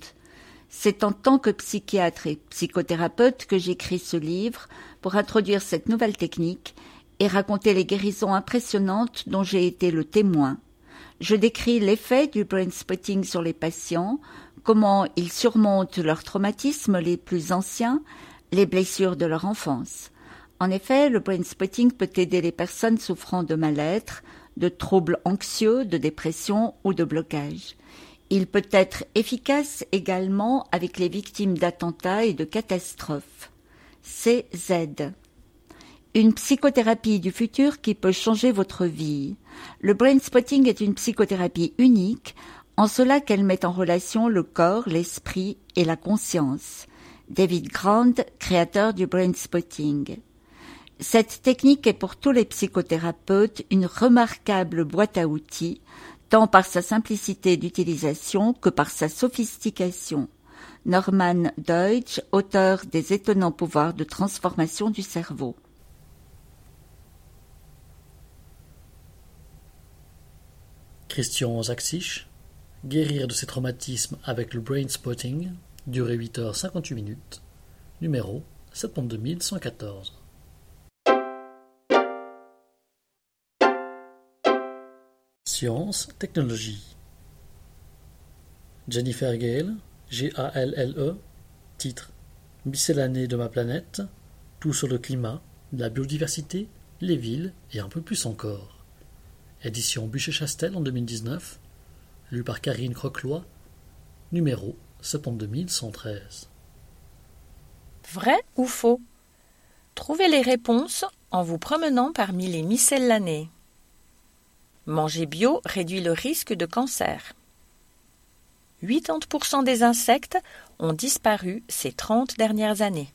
C'est en tant que psychiatre et psychothérapeute que j'écris ce livre pour introduire cette nouvelle technique et raconter les guérisons impressionnantes dont j'ai été le témoin. Je décris l'effet du brain spotting sur les patients, comment ils surmontent leurs traumatismes les plus anciens, les blessures de leur enfance. En effet, le brain spotting peut aider les personnes souffrant de mal-être, de troubles anxieux, de dépression ou de blocage. Il peut être efficace également avec les victimes d'attentats et de catastrophes. C Z. Une psychothérapie du futur qui peut changer votre vie. Le brain spotting est une psychothérapie unique en cela qu'elle met en relation le corps, l'esprit et la conscience. David Grant, créateur du brain spotting. Cette technique est pour tous les psychothérapeutes une remarquable boîte à outils, tant par sa simplicité d'utilisation que par sa sophistication. Norman Deutsch, auteur des étonnants pouvoirs de transformation du cerveau. Christian Zaksich, guérir de ses traumatismes avec le brain spotting, durée huit heures cinquante-huit minutes, numéro sept deux un un quatre. Science, technologie. Jennifer Gale, G A L L E, titre « Miscellanée de ma planète, tout sur le climat, la biodiversité, les villes et un peu plus encore ». Édition Buchet-Chastel en deux mille dix-neuf, lu par Karine Croclois, numéro sept deux un un trois. Vrai ou faux? Trouvez les réponses en vous promenant parmi les miscellanées. Manger bio réduit le risque de cancer. quatre-vingt-dix pour cent des insectes ont disparu ces trente dernières années.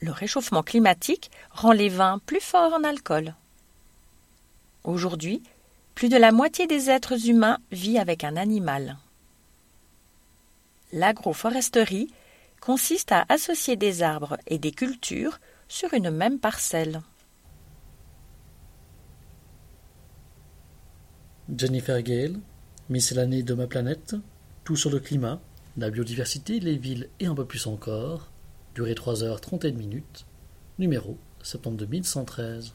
Le réchauffement climatique rend les vins plus forts en alcool. Aujourd'hui, plus de la moitié des êtres humains vit avec un animal. L'agroforesterie consiste à associer des arbres et des cultures sur une même parcelle. Jennifer Gale, Miscellanée de ma planète, tout sur le climat, la biodiversité, les villes et un peu plus encore, durée trois heures trente et une minutes, numéro sept deux un un trois.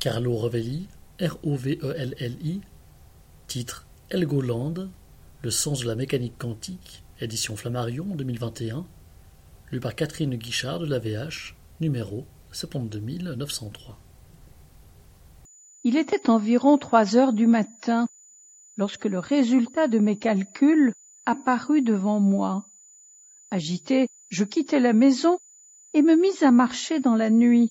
Carlo Rovelli, R O V E L L I, titre Helgoland, le sens de la mécanique quantique, édition Flammarion deux mille vingt et un, lu par Catherine Guichard de l'A V H, numéro soixante-douze mille neuf cent trois. Il était environ trois heures du matin lorsque le résultat de mes calculs apparut devant moi. Agité, je quittai la maison et me mis à marcher dans la nuit.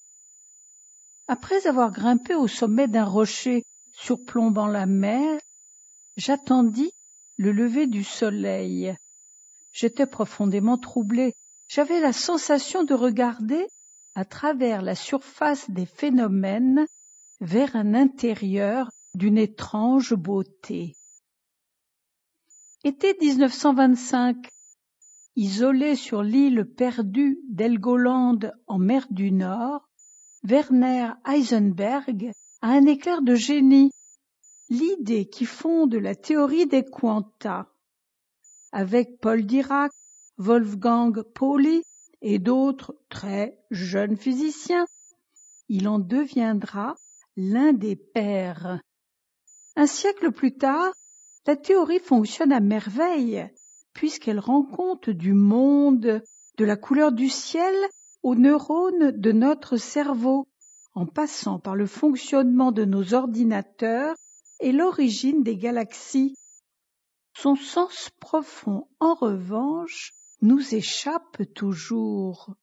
Après avoir grimpé au sommet d'un rocher surplombant la mer, j'attendis le lever du soleil. J'étais profondément troublé. J'avais la sensation de regarder, à travers la surface des phénomènes, vers un intérieur d'une étrange beauté. Été dix-neuf cent vingt-cinq, isolé sur l'île perdue d'Helgoland en mer du Nord, Werner Heisenberg a un éclair de génie, l'idée qui fonde la théorie des quanta. Avec Paul Dirac, Wolfgang Pauli et d'autres très jeunes physiciens, il en deviendra l'un des pères. Un siècle plus tard, la théorie fonctionne à merveille, puisqu'elle rend compte du monde, de la couleur du ciel aux neurones de notre cerveau, en passant par le fonctionnement de nos ordinateurs et l'origine des galaxies. Son sens profond, en revanche, nous échappe toujours.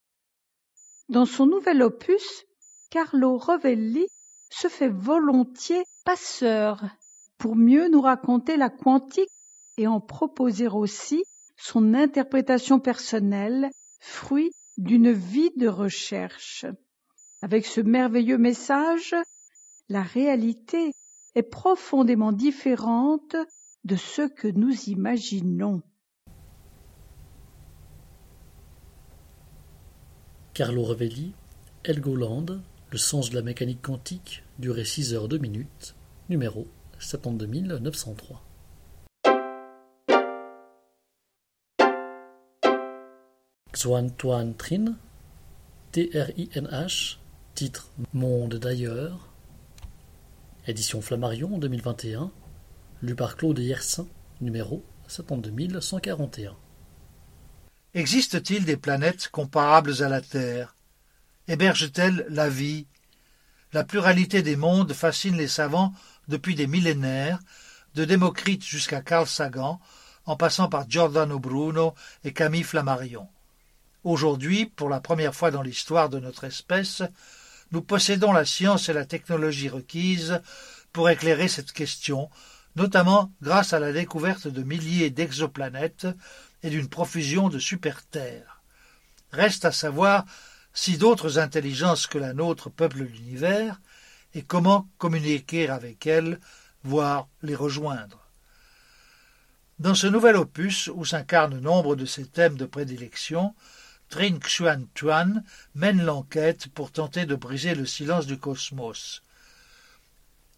Dans son nouvel opus, Carlo Rovelli se fait volontiers passeur pour mieux nous raconter la quantique et en proposer aussi son interprétation personnelle, fruit d'une vie de recherche. Avec ce merveilleux message, la réalité est profondément différente de ce que nous imaginons. Carlo Rovelli, Helgoland, le sens de la mécanique quantique, durée six heures deux minutes, numéro soixante-deux mille neuf cent trois. Xuan Tuan Trinh, T R I N H, titre Monde d'ailleurs, édition Flammarion deux mille vingt et un, lu par Claude Yersin, numéro soixante-deux mille cent quarante et un. Existe-t-il des planètes comparables à la Terre? Héberge-t-elle la vie? La pluralité des mondes fascine les savants depuis des millénaires, de Démocrite jusqu'à Carl Sagan, en passant par Giordano Bruno et Camille Flammarion. Aujourd'hui, pour la première fois dans l'histoire de notre espèce, nous possédons la science et la technologie requises pour éclairer cette question, notamment grâce à la découverte de milliers d'exoplanètes et d'une profusion de super-terres. Reste à savoir si d'autres intelligences que la nôtre peuplent l'univers et comment communiquer avec elles, voire les rejoindre. Dans ce nouvel opus, où s'incarnent nombre de ses thèmes de prédilection, Trinh Xuan Tuan mène l'enquête pour tenter de briser le silence du cosmos.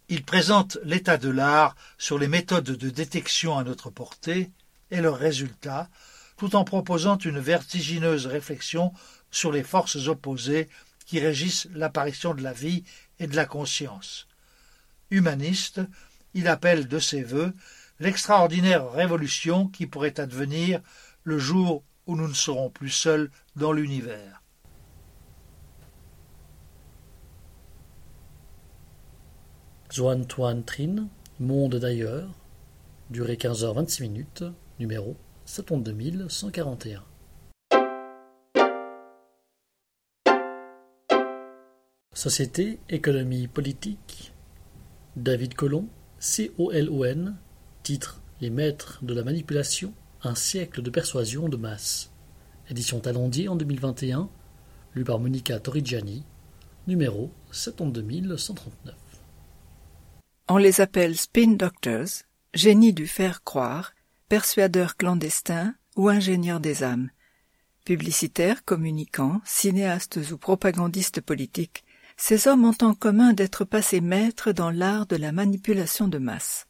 Il présente l'état de l'art sur les méthodes de détection à notre portée et leurs résultats, tout en proposant une vertigineuse réflexion sur les forces opposées qui régissent l'apparition de la vie et de la conscience. Humaniste, il appelle de ses vœux l'extraordinaire révolution qui pourrait advenir le jour où nous ne serons plus seuls dans l'univers. Xuan Tuan Trinh, Monde d'ailleurs, durée quinze heures vingt-six minutes, numéro soixante-deux mille cent quarante et un. Société, économie, politique, David Colon, C O L O N, titre Les maîtres de la manipulation, un siècle de persuasion de masse, édition Talendier en deux mille vingt et un, lu par Monica Torrigiani, numéro soixante-deux mille cent trente-neuf. On les appelle spin doctors, génies du faire croire, persuadeurs clandestins ou ingénieurs des âmes. Publicitaires, communicants, cinéastes ou propagandistes politiques, ces hommes ont en commun d'être passés maîtres dans l'art de la manipulation de masse.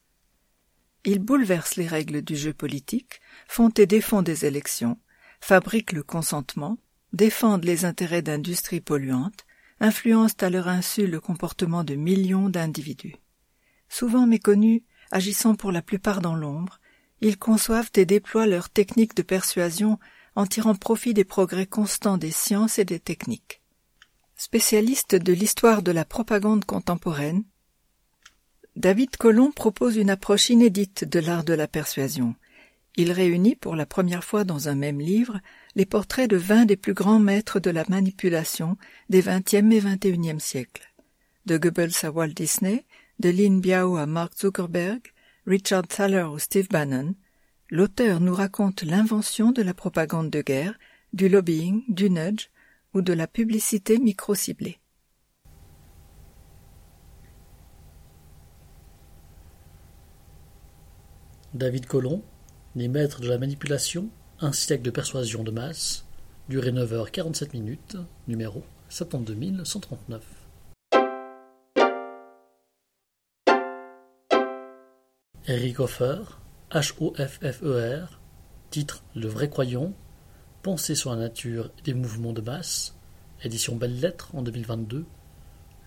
Ils bouleversent les règles du jeu politique, font et défont des élections, fabriquent le consentement, défendent les intérêts d'industries polluantes, influencent à leur insu le comportement de millions d'individus. Souvent méconnus, agissant pour la plupart dans l'ombre, ils conçoivent et déploient leurs techniques de persuasion en tirant profit des progrès constants des sciences et des techniques. Spécialiste de l'histoire de la propagande contemporaine, David Colon propose une approche inédite de l'art de la persuasion. Il réunit pour la première fois dans un même livre les portraits de vingt des plus grands maîtres de la manipulation des vingtième et vingt et unième siècles. de Goebbels à Walt Disney, de Lynn Biao à Mark Zuckerberg, Richard Thaler ou Steve Bannon, l'auteur nous raconte l'invention de la propagande de guerre, du lobbying, du nudge ou de la publicité micro-ciblée. David Colomb, Les maîtres de la manipulation, un siècle de persuasion de masse, durée neuf heures quarante-sept minutes, numéro soixante-douze mille cent trente-neuf. Eric Hoffer, H O F F E R, titre Le vrai croyant, pensée sur la nature et des mouvements de masse, édition Belles Lettres en deux mille vingt-deux,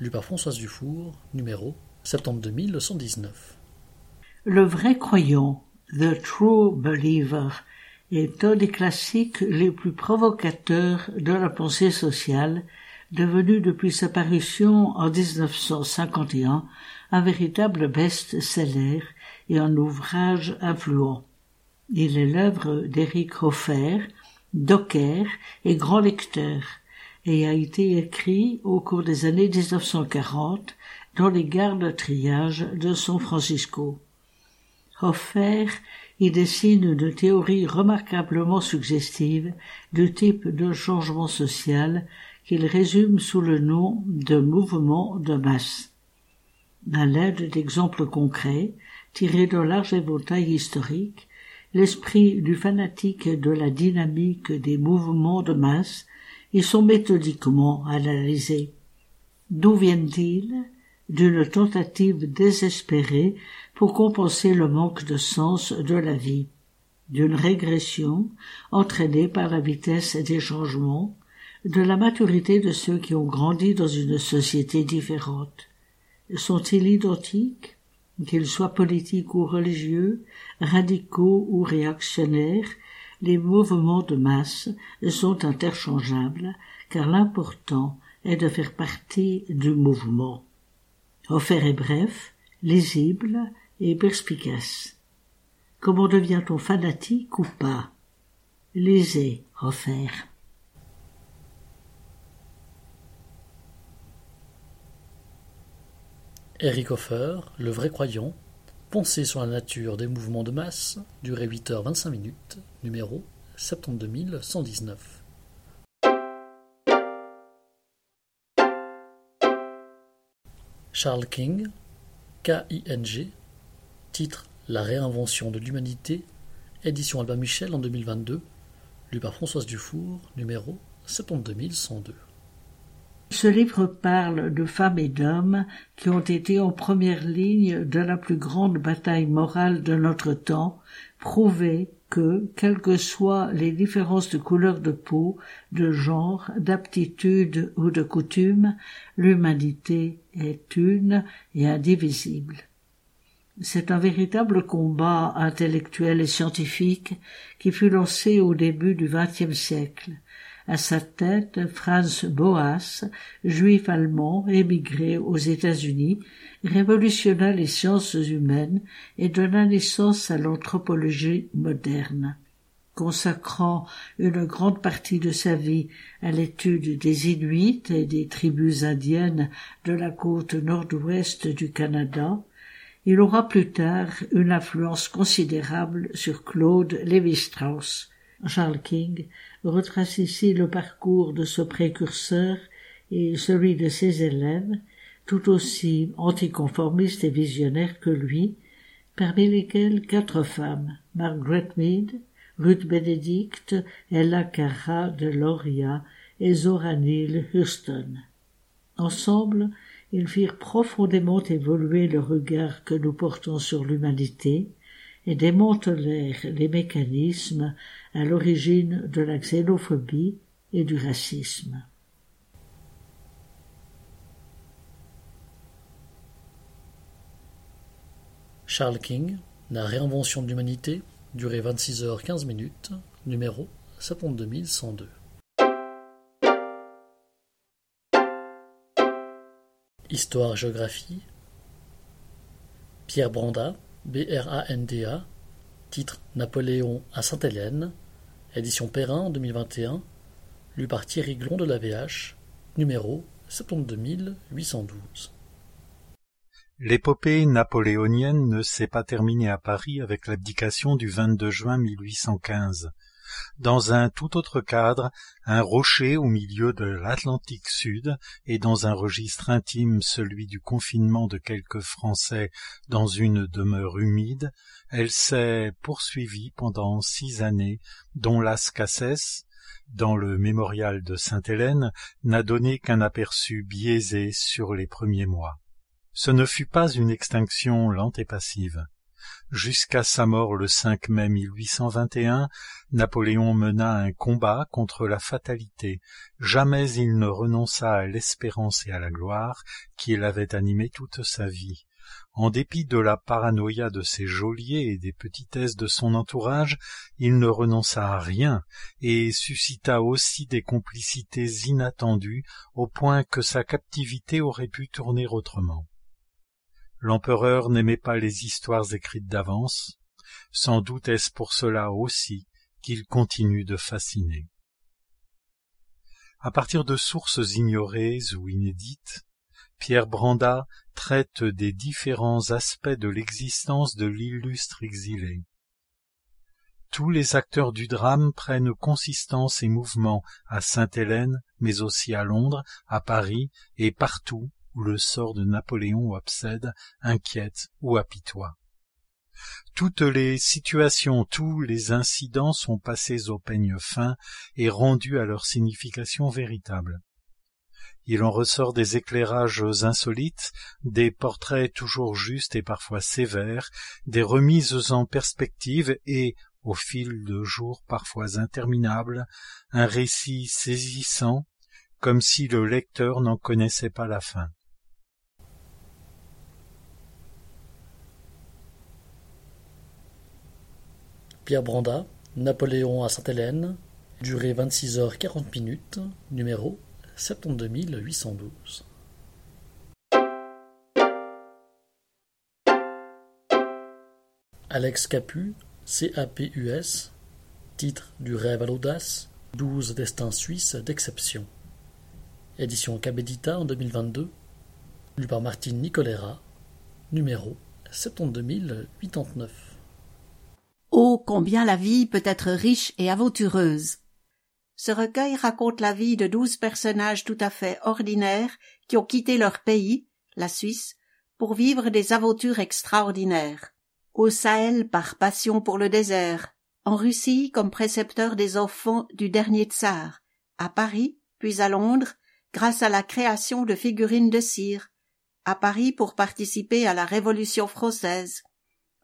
lu par Françoise Dufour, numéro soixante-douze mille cent dix-neuf. Le vrai croyant, The True Believer, est un des classiques les plus provocateurs de la pensée sociale, devenu depuis sa parution en dix-neuf cent cinquante et un un véritable best-seller et un ouvrage influent. Il est l'œuvre d'Eric Hoffer, docker et grand lecteur, et a été écrit au cours des années dix-neuf cent quarante dans les gares de triage de San Francisco. Hoffer y dessine une théorie remarquablement suggestive du type de changement social qu'il résume sous le nom de mouvement de masse. À l'aide d'exemples concrets, tirés d'un large éventail historique, l'esprit du fanatique de la dynamique des mouvements de masse y sont méthodiquement analysés. D'où viennent-ils ? D'une tentative désespérée pour compenser le manque de sens de la vie, d'une régression entraînée par la vitesse des changements, de la maturité de ceux qui ont grandi dans une société différente. Sont-ils identiques, qu'ils soient politiques ou religieux, radicaux ou réactionnaires? Les mouvements de masse sont interchangeables, car l'important est de faire partie du mouvement. Hoffer est bref, lisible et perspicace. Comment devient-on fanatique ou pas? Lisez Hoffer. Eric Hoffer, Le vrai croyant, pensée sur la nature des mouvements de masse, durée huit heures vingt-cinq minutes, numéro soixante-douze mille cent dix-neuf. Charles King, K I N G, titre La réinvention de l'humanité, édition Albin Michel en deux mille vingt-deux, lu par Françoise Dufour, numéro soixante-douze mille cent deux. Ce livre parle de femmes et d'hommes qui ont été en première ligne de la plus grande bataille morale de notre temps, prouver que, quelles que soient les différences de couleur de peau, de genre, d'aptitude ou de coutume, l'humanité est une et indivisible. C'est un véritable combat intellectuel et scientifique qui fut lancé au début du vingtième siècle. À sa tête, Franz Boas, juif allemand émigré aux États-Unis, révolutionna les sciences humaines et donna naissance à l'anthropologie moderne. Consacrant une grande partie de sa vie à l'étude des Inuits et des tribus indiennes de la côte nord-ouest du Canada, il aura plus tard une influence considérable sur Claude Lévi-Strauss. Charles King retrace ici le parcours de ce précurseur et celui de ses élèves, tout aussi anticonformistes et visionnaires que lui, parmi lesquels quatre femmes, Margaret Mead, Ruth Benedict, Ella Cara de Loria et Zora Neale Hurston. Ensemble, ils firent profondément évoluer le regard que nous portons sur l'humanité, et démantelèrent les mécanismes à l'origine de la xénophobie et du racisme. Charles King, La réinvention de l'humanité, durée vingt-six heures quinze minutes, numéro soixante-douze mille cent deux. Histoire-géographie, Pierre Branda, B R A N D A, titre Napoléon à Sainte-Hélène, édition Perrin deux mille vingt et un, lu par Thierry Glon de l'A V H, numéro soixante-douze mille huit cent douze. L'épopée napoléonienne ne s'est pas terminée à Paris avec l'abdication du vingt-deux juin mille huit cent quinze. Dans un tout autre cadre, un rocher au milieu de l'Atlantique Sud et dans un registre intime, celui du confinement de quelques Français dans une demeure humide, elle s'est poursuivie pendant six années, dont Las Casses, dans le mémorial de Sainte-Hélène, n'a donné qu'un aperçu biaisé sur les premiers mois. Ce ne fut pas une extinction lente et passive. Jusqu'à sa mort le cinq mai mille huit cent vingt et un, Napoléon mena un combat contre la fatalité. Jamais il ne renonça à l'espérance et à la gloire qui l'avaient animé toute sa vie. En dépit de la paranoïa de ses geôliers et des petitesses de son entourage, il ne renonça à rien et suscita aussi des complicités inattendues au point que sa captivité aurait pu tourner autrement. L'empereur n'aimait pas les histoires écrites d'avance, sans doute est-ce pour cela aussi qu'il continue de fasciner. À partir de sources ignorées ou inédites, Pierre Branda traite des différents aspects de l'existence de l'illustre exilé. Tous les acteurs du drame prennent consistance et mouvement à Sainte-Hélène, mais aussi à Londres, à Paris et partout où le sort de Napoléon obsède, inquiète ou apitoie. Toutes les situations, tous les incidents sont passés au peigne fin et rendus à leur signification véritable. Il en ressort des éclairages insolites, des portraits toujours justes et parfois sévères, des remises en perspective et, au fil de jours parfois interminables, un récit saisissant, comme si le lecteur n'en connaissait pas la fin. Pierre Branda, Napoléon à Sainte-Hélène, durée vingt-six heures quarante minutes, numéro septante-deux mille huit cent douze. Alex Capus, C A P U S, titre Du rêve à l'audace, douze destins suisses d'exception. Édition Cabedita en deux mille vingt-deux, lue par Martine Nicolera, numéro soixante-douze mille quatre-vingt-dix-neuf. Oh, combien la vie peut être riche et aventureuse! Ce recueil raconte la vie de douze personnages tout à fait ordinaires qui ont quitté leur pays, la Suisse, pour vivre des aventures extraordinaires. Au Sahel par passion pour le désert, en Russie comme précepteur des enfants du dernier tsar, à Paris, puis à Londres, grâce à la création de figurines de cire, à Paris pour participer à la Révolution française,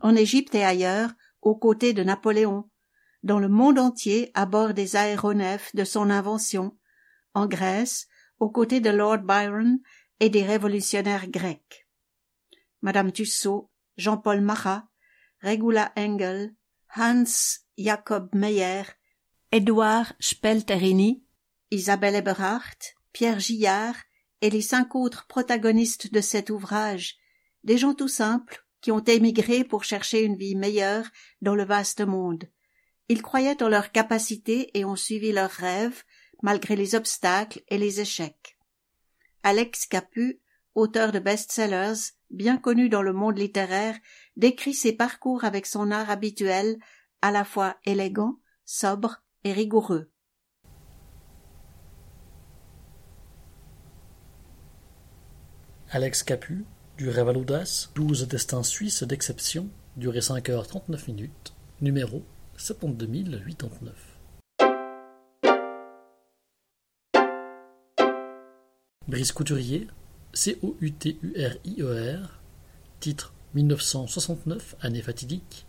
en Égypte et ailleurs, aux côtés de Napoléon, dans le monde entier à bord des aéronefs de son invention, en Grèce, aux côtés de Lord Byron et des révolutionnaires grecs. Madame Tussaud, Jean-Paul Marat, Regula Engel, Hans Jacob Meyer, Édouard Spelterini, Isabelle Eberhardt, Pierre Gillard et les cinq autres protagonistes de cet ouvrage, des gens tout simples qui ont émigré pour chercher une vie meilleure dans le vaste monde. Ils croyaient en leur capacité et ont suivi leurs rêves, malgré les obstacles et les échecs. Alex Capus, auteur de best-sellers, bien connu dans le monde littéraire, décrit ses parcours avec son art habituel, à la fois élégant, sobre et rigoureux. Alex Capus, Du rêve à l'audace, douze destins suisses d'exception, durée cinq heures trente-neuf minutes, numéro soixante-douze mille quatre-vingt-dix-neuf. Brice Couturier, C O U T U R I E R, titre mille neuf cent soixante-neuf, année fatidique,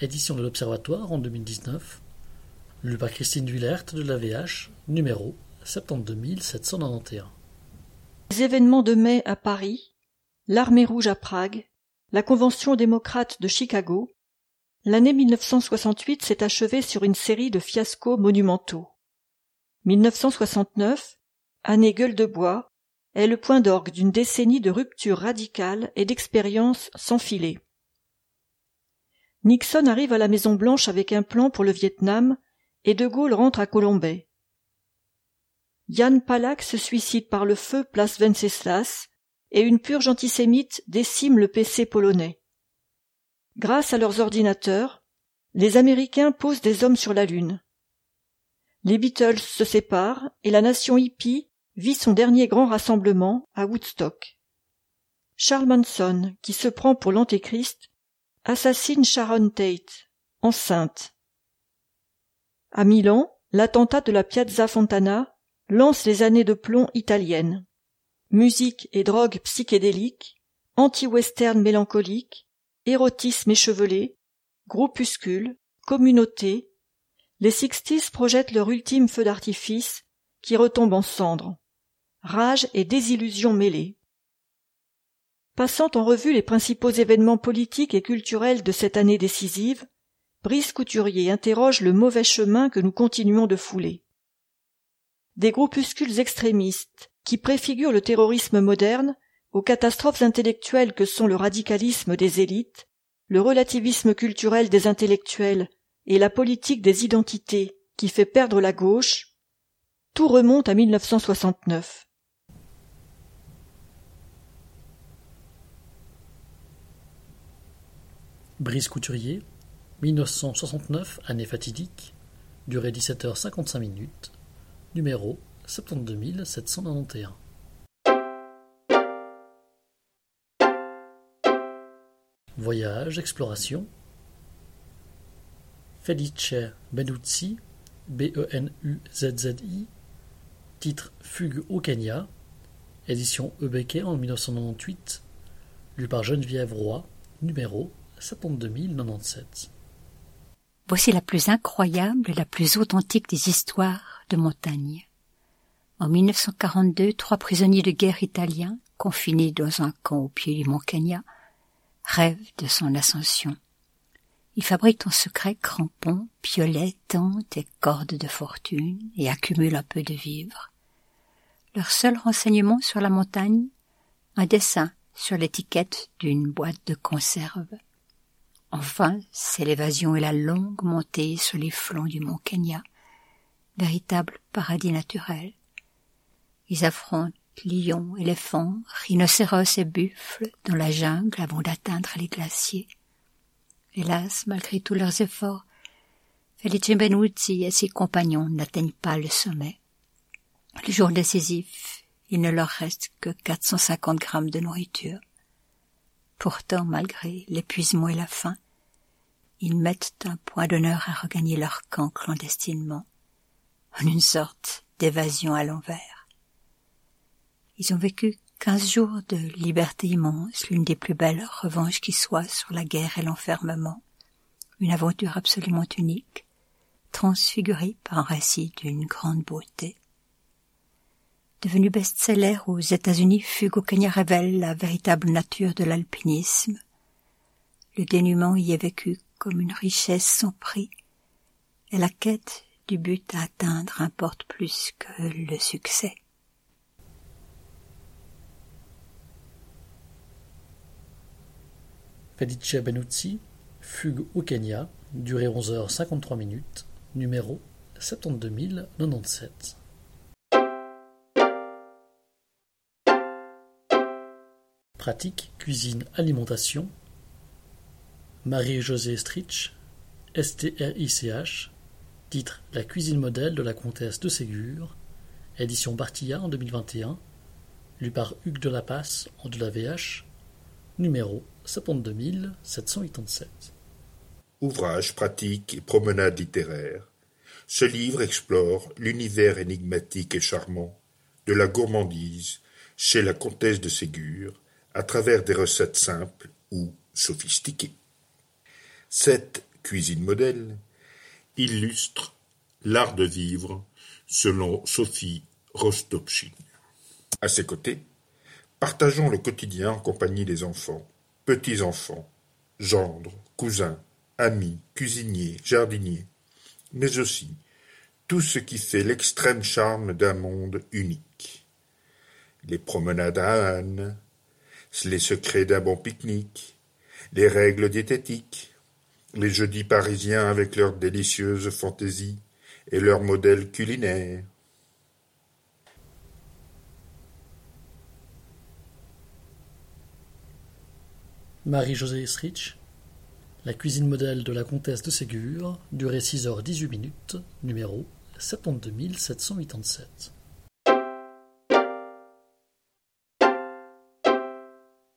édition de l'Observatoire en deux mille dix-neuf, lu par Christine Vuillert de l'A V H, numéro soixante-douze mille sept cent quatre-vingt-onze. Les événements de mai à Paris, l'armée rouge à Prague, la Convention démocrate de Chicago, l'année mille neuf cent soixante-huit s'est achevée sur une série de fiascos monumentaux. mille neuf cent soixante-neuf, année gueule de bois, est le point d'orgue d'une décennie de ruptures radicales et d'expériences sans filet. Nixon arrive à la Maison-Blanche avec un plan pour le Vietnam et De Gaulle rentre à Colombey. Jan Palach se suicide par le feu place Venceslas et une purge antisémite décime le P C polonais. Grâce à leurs ordinateurs, les Américains posent des hommes sur la Lune. Les Beatles se séparent et la nation hippie vit son dernier grand rassemblement à Woodstock. Charles Manson, qui se prend pour l'Antéchrist, assassine Sharon Tate, enceinte. À Milan, l'attentat de la Piazza Fontana lance les années de plomb italiennes. Musique et drogue psychédéliques, anti-western mélancolique, érotisme échevelé, groupuscule, communauté, les sixties projettent leur ultime feu d'artifice qui retombe en cendres. Rage et désillusion mêlées. Passant en revue les principaux événements politiques et culturels de cette année décisive, Brice Couturier interroge le mauvais chemin que nous continuons de fouler. Des groupuscules extrémistes qui préfigurent le terrorisme moderne aux catastrophes intellectuelles que sont le radicalisme des élites, le relativisme culturel des intellectuels et la politique des identités qui fait perdre la gauche, tout remonte à mille neuf cent soixante-neuf. Brice Couturier, mille neuf cent soixante-neuf, année fatidique, durée dix-sept heures cinquante-cinq, numéro soixante-douze mille sept cent quatre-vingt-onze. Voyage, exploration. Felice Benuzzi, B E N U Z Z I, titre Fugue au Kenya, édition E B K en mille neuf cent quatre-vingt-dix-huit, lu par Geneviève Roy, numéro soixante-deux mille quatre-vingt-dix-sept. Voici la plus incroyable et la plus authentique des histoires de montagne. En mille neuf cent quarante-deux, trois prisonniers de guerre italiens, confinés dans un camp au pied du mont Kenya, rêvent de son ascension. Ils fabriquent en secret crampons, piolets, tentes et cordes de fortune et accumulent un peu de vivres. Leur seul renseignement sur la montagne, un dessin sur l'étiquette d'une boîte de conserve. Enfin, c'est l'évasion et la longue montée sur les flancs du mont Kenya, véritable paradis naturel. Ils affrontent lions, éléphants, rhinocéros et buffles dans la jungle avant d'atteindre les glaciers. Hélas, malgré tous leurs efforts, Felice Benuzzi et ses compagnons n'atteignent pas le sommet. Le jour décisif, il ne leur reste que quatre cent cinquante grammes de nourriture. Pourtant, malgré l'épuisement et la faim, ils mettent un point d'honneur à regagner leur camp clandestinement, en une sorte d'évasion à l'envers. Ils ont vécu quinze jours de liberté immense, l'une des plus belles revanches qui soit sur la guerre et l'enfermement. Une aventure absolument unique, transfigurée par un récit d'une grande beauté. Devenu best-seller aux États-Unis, Fugue au Kenya révèle la véritable nature de l'alpinisme. Le dénuement y est vécu comme une richesse sans prix, et la quête du but à atteindre importe plus que le succès. Felice Benuzzi, Fugue au Kenya, durée onze heures cinquante-trois, numéro soixante-douze mille quatre-vingt-dix-sept. Pratique, cuisine, alimentation. Marie-Josée Strich, S T R I C H, titre La cuisine modèle de la comtesse de Ségur, édition Bartilla en deux mille vingt et un, lu par Hugues de la Passe en de la V H, numéro soixante-deux mille sept cent quatre-vingt-sept. Ouvrage pratique et promenade littéraire. Ce livre explore l'univers énigmatique et charmant de la gourmandise chez la comtesse de Ségur à travers des recettes simples ou sophistiquées. Cette cuisine modèle illustre l'art de vivre selon Sophie Rostopchine. À ses côtés, partageons le quotidien en compagnie des enfants, petits-enfants, gendres, cousins, amis, cuisiniers, jardiniers, mais aussi tout ce qui fait l'extrême charme d'un monde unique. Les promenades à âne, les secrets d'un bon pique-nique, les règles diététiques, les jeudis parisiens avec leurs délicieuses fantaisies et leurs modèles culinaires. Marie-Josée Esrich, La cuisine modèle de la comtesse de Ségur, durée six heures dix-huit minutes, numéro sept deux sept huit sept.